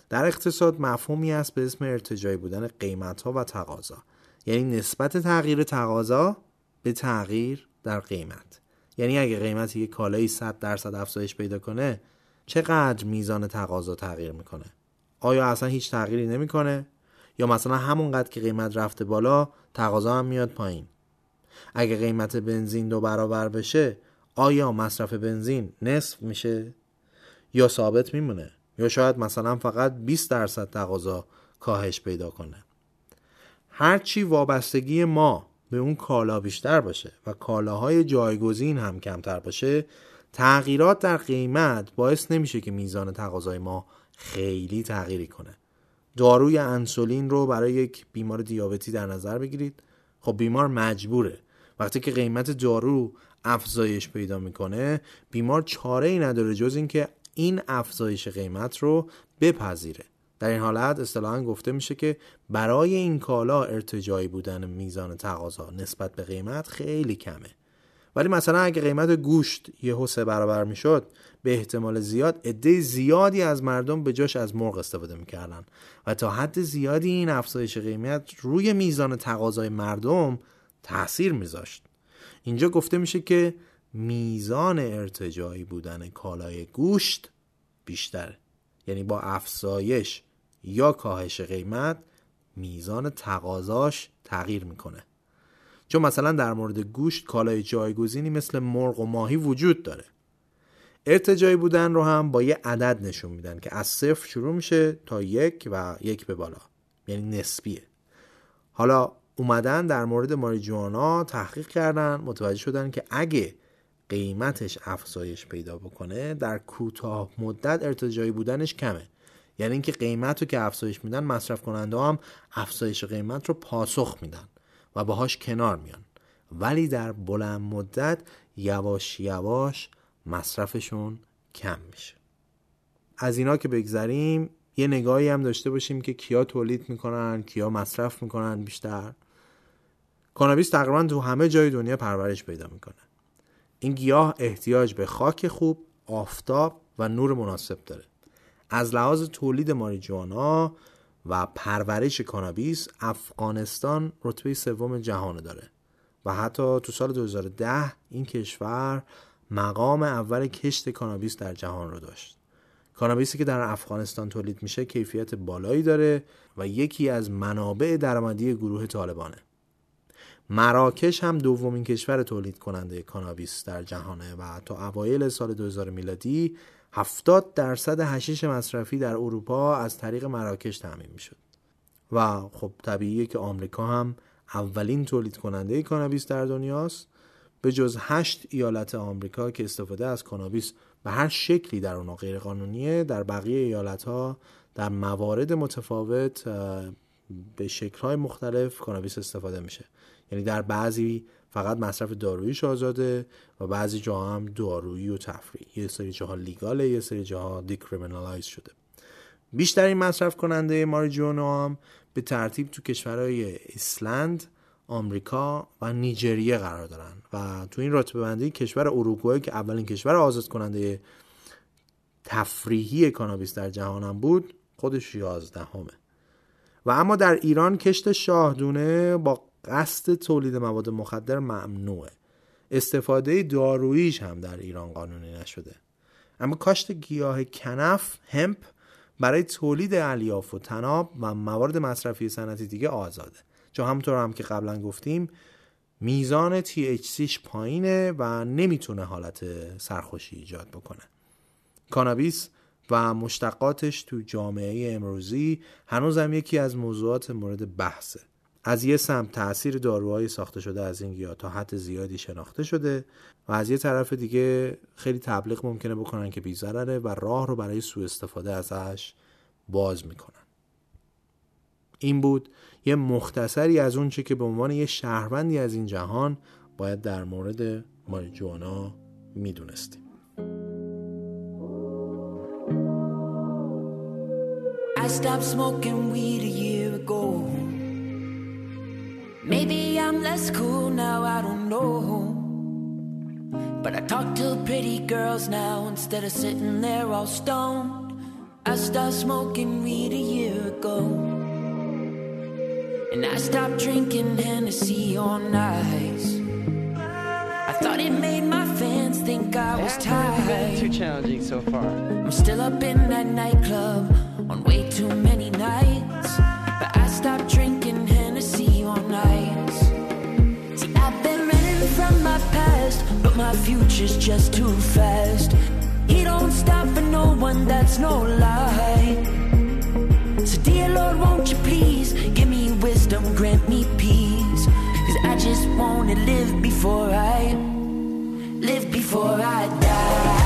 در اقتصاد مفهومی هست به اسم ارتجاعی بودن قیمت‌ها و تقاضا، یعنی نسبت تغییر تقاضا به تغییر در قیمت. یعنی اگه قیمت یک کالایی 100% افزایش پیدا کنه، چقدر میزان تقاضا تغییر میکنه؟ آیا اصلا هیچ تغییری نمیکنه؟ یا مثلا همونقدر که قیمت رفته بالا، تقاضا هم میاد پایین؟ اگه قیمت بنزین 2 برابر بشه، آیا مصرف بنزین نصف میشه؟ یا ثابت میمونه؟ یا شاید مثلا فقط 20% تقاضا کاهش پیدا کنه؟ هرچی وابستگی ما به اون کالا بیشتر باشه و کالاهای جایگزین هم کمتر باشه، تغییرات در قیمت باعث نمیشه که میزان تقاضای ما خیلی تغییری کنه. داروی انسولین رو برای یک بیمار دیابتی در نظر بگیرید. خب بیمار مجبوره وقتی که قیمت دارو افزایش پیدا میکنه، بیمار چاره ای نداره جز اینکه این افزایش قیمت رو بپذیره. در این حالت اصطلاحاً گفته میشه که برای این کالا ارتجاعی بودن میزان تقاضا نسبت به قیمت خیلی کمه. ولی مثلا اگه قیمت گوشت یهو 3 برابر میشد، به احتمال زیاد عده زیادی از مردم به جاش از مرغ استفاده میکردن و تا حد زیادی این افزایش قیمت روی میزان تقاضای مردم تاثیر میذاشت. اینجا گفته میشه که میزان ارتجاعی بودن کالای گوشت بیشتره، یعنی با افزایش یا کاهش قیمت میزان تقاضاش تغییر میکنه، چون مثلا در مورد گوشت کالای جایگزینی مثل مرغ و ماهی وجود داره. ارتجاعی بودن رو هم با یه عدد نشون میدن که از 0 شروع میشه تا 1 و 1 به بالا، یعنی نسبیه. حالا اومدن در مورد ماریجوانا تحقیق کردن، متوجه شدن که اگه قیمتش افزایش پیدا بکنه در کوتاه مدت ارتجاعی بودنش کمه، یعنی اینکه قیمت رو که افزایش میدن مصرف کننده هم افزایش قیمت رو پاسخ میدن و باهاش کنار میان، ولی در بلند مدت یواش یواش مصرفشون کم میشه. از اینا که بگذریم یه نگاهی هم داشته باشیم که کیا تولید میکنن، کیا مصرف میکنن بیشتر. کانابیس تقریبا تو همه جای دنیا پرورش پیدا میکنه. این گیاه احتیاج به خاک خوب، آفتاب و نور مناسب داره. از لحاظ تولید ماریجوانا و پرورش کانابیس افغانستان رتبه 3 جهان داره و حتی تو سال 2010 این کشور مقام اول کشت کانابیس در جهان رو داشت. کانابیسی که در افغانستان تولید میشه کیفیت بالایی داره و یکی از منابع درآمدی گروه طالبانه. مراکش هم 2 کشور تولید کننده کانابیس در جهانه و تا اوایل سال 2000 میلادی 70% حشیش مصرفی در اروپا از طریق مراکش تامین میشد و خب طبیعیه که آمریکا هم اولین تولید کننده کانابیس در دنیاست، به جز 8 ایالت آمریکا که استفاده از کانابیس به هر شکلی در اونها غیر قانونیه، در بقیه ایالت‌ها در موارد متفاوت به شکل‌های مختلف کانابیس استفاده میشه. یعنی در بعضی فقط مصرف داروییش آزاده و بعضی جاها هم دارویی و تفریحی، یه سری جاها لیگاله، یه سری جاها دیکریمینالایز شده. بیشترین مصرف کننده ماریجوانا هم به ترتیب تو کشورهای ایسلند، آمریکا و نیجریه قرار دارن و تو این رتبه بندی کشور اوروگوئه که اولین کشور آزاد کننده تفریحی کانابیس در جهان هم بود خودش 11 و اما در ایران کشت شاهدونه با قصد تولید مواد مخدر ممنوعه. استفاده داروییش هم در ایران قانونی نشده. اما کاشت گیاه کنف، همپ، برای تولید الیاف و طناب و موارد مصرفی صنعتی دیگه آزاده. چون همونطور هم که قبلا گفتیم میزان THCش پایینه و نمیتونه حالت سرخوشی ایجاد بکنه. کانابیس و مشتقاتش تو جامعه امروزی هنوز هم یکی از موضوعات مورد بحثه. از یه سمت تأثیر داروهای ساخته شده از این گیاه تا حد زیادی شناخته شده و از یه طرف دیگه خیلی تبلیغ ممکنه بکنن که بی‌ضرره و راه رو برای سوء استفاده ازش باز میکنن. این بود یه مختصری از اون چه که به عنوان یه شهروندی از این جهان باید در مورد ماریجوانا میدونستیم. I stopped smoking weed a year ago. Maybe I'm less cool now, I don't know. But I talk to pretty girls now instead of sitting there all stoned. I stopped smoking weed a year ago. And I stopped drinking Hennessy on ice. I thought it made my fans think I was tired. Been too challenging so far. I'm still up in that nightclub on way too many nights. But I stopped drinking Hennessy on ice. See, I've been running from my past, but my future's just too fast. He don't stop for no one, that's no lie. So dear Lord, won't you please give me wisdom, grant me peace. Cause I just wanna live before I die.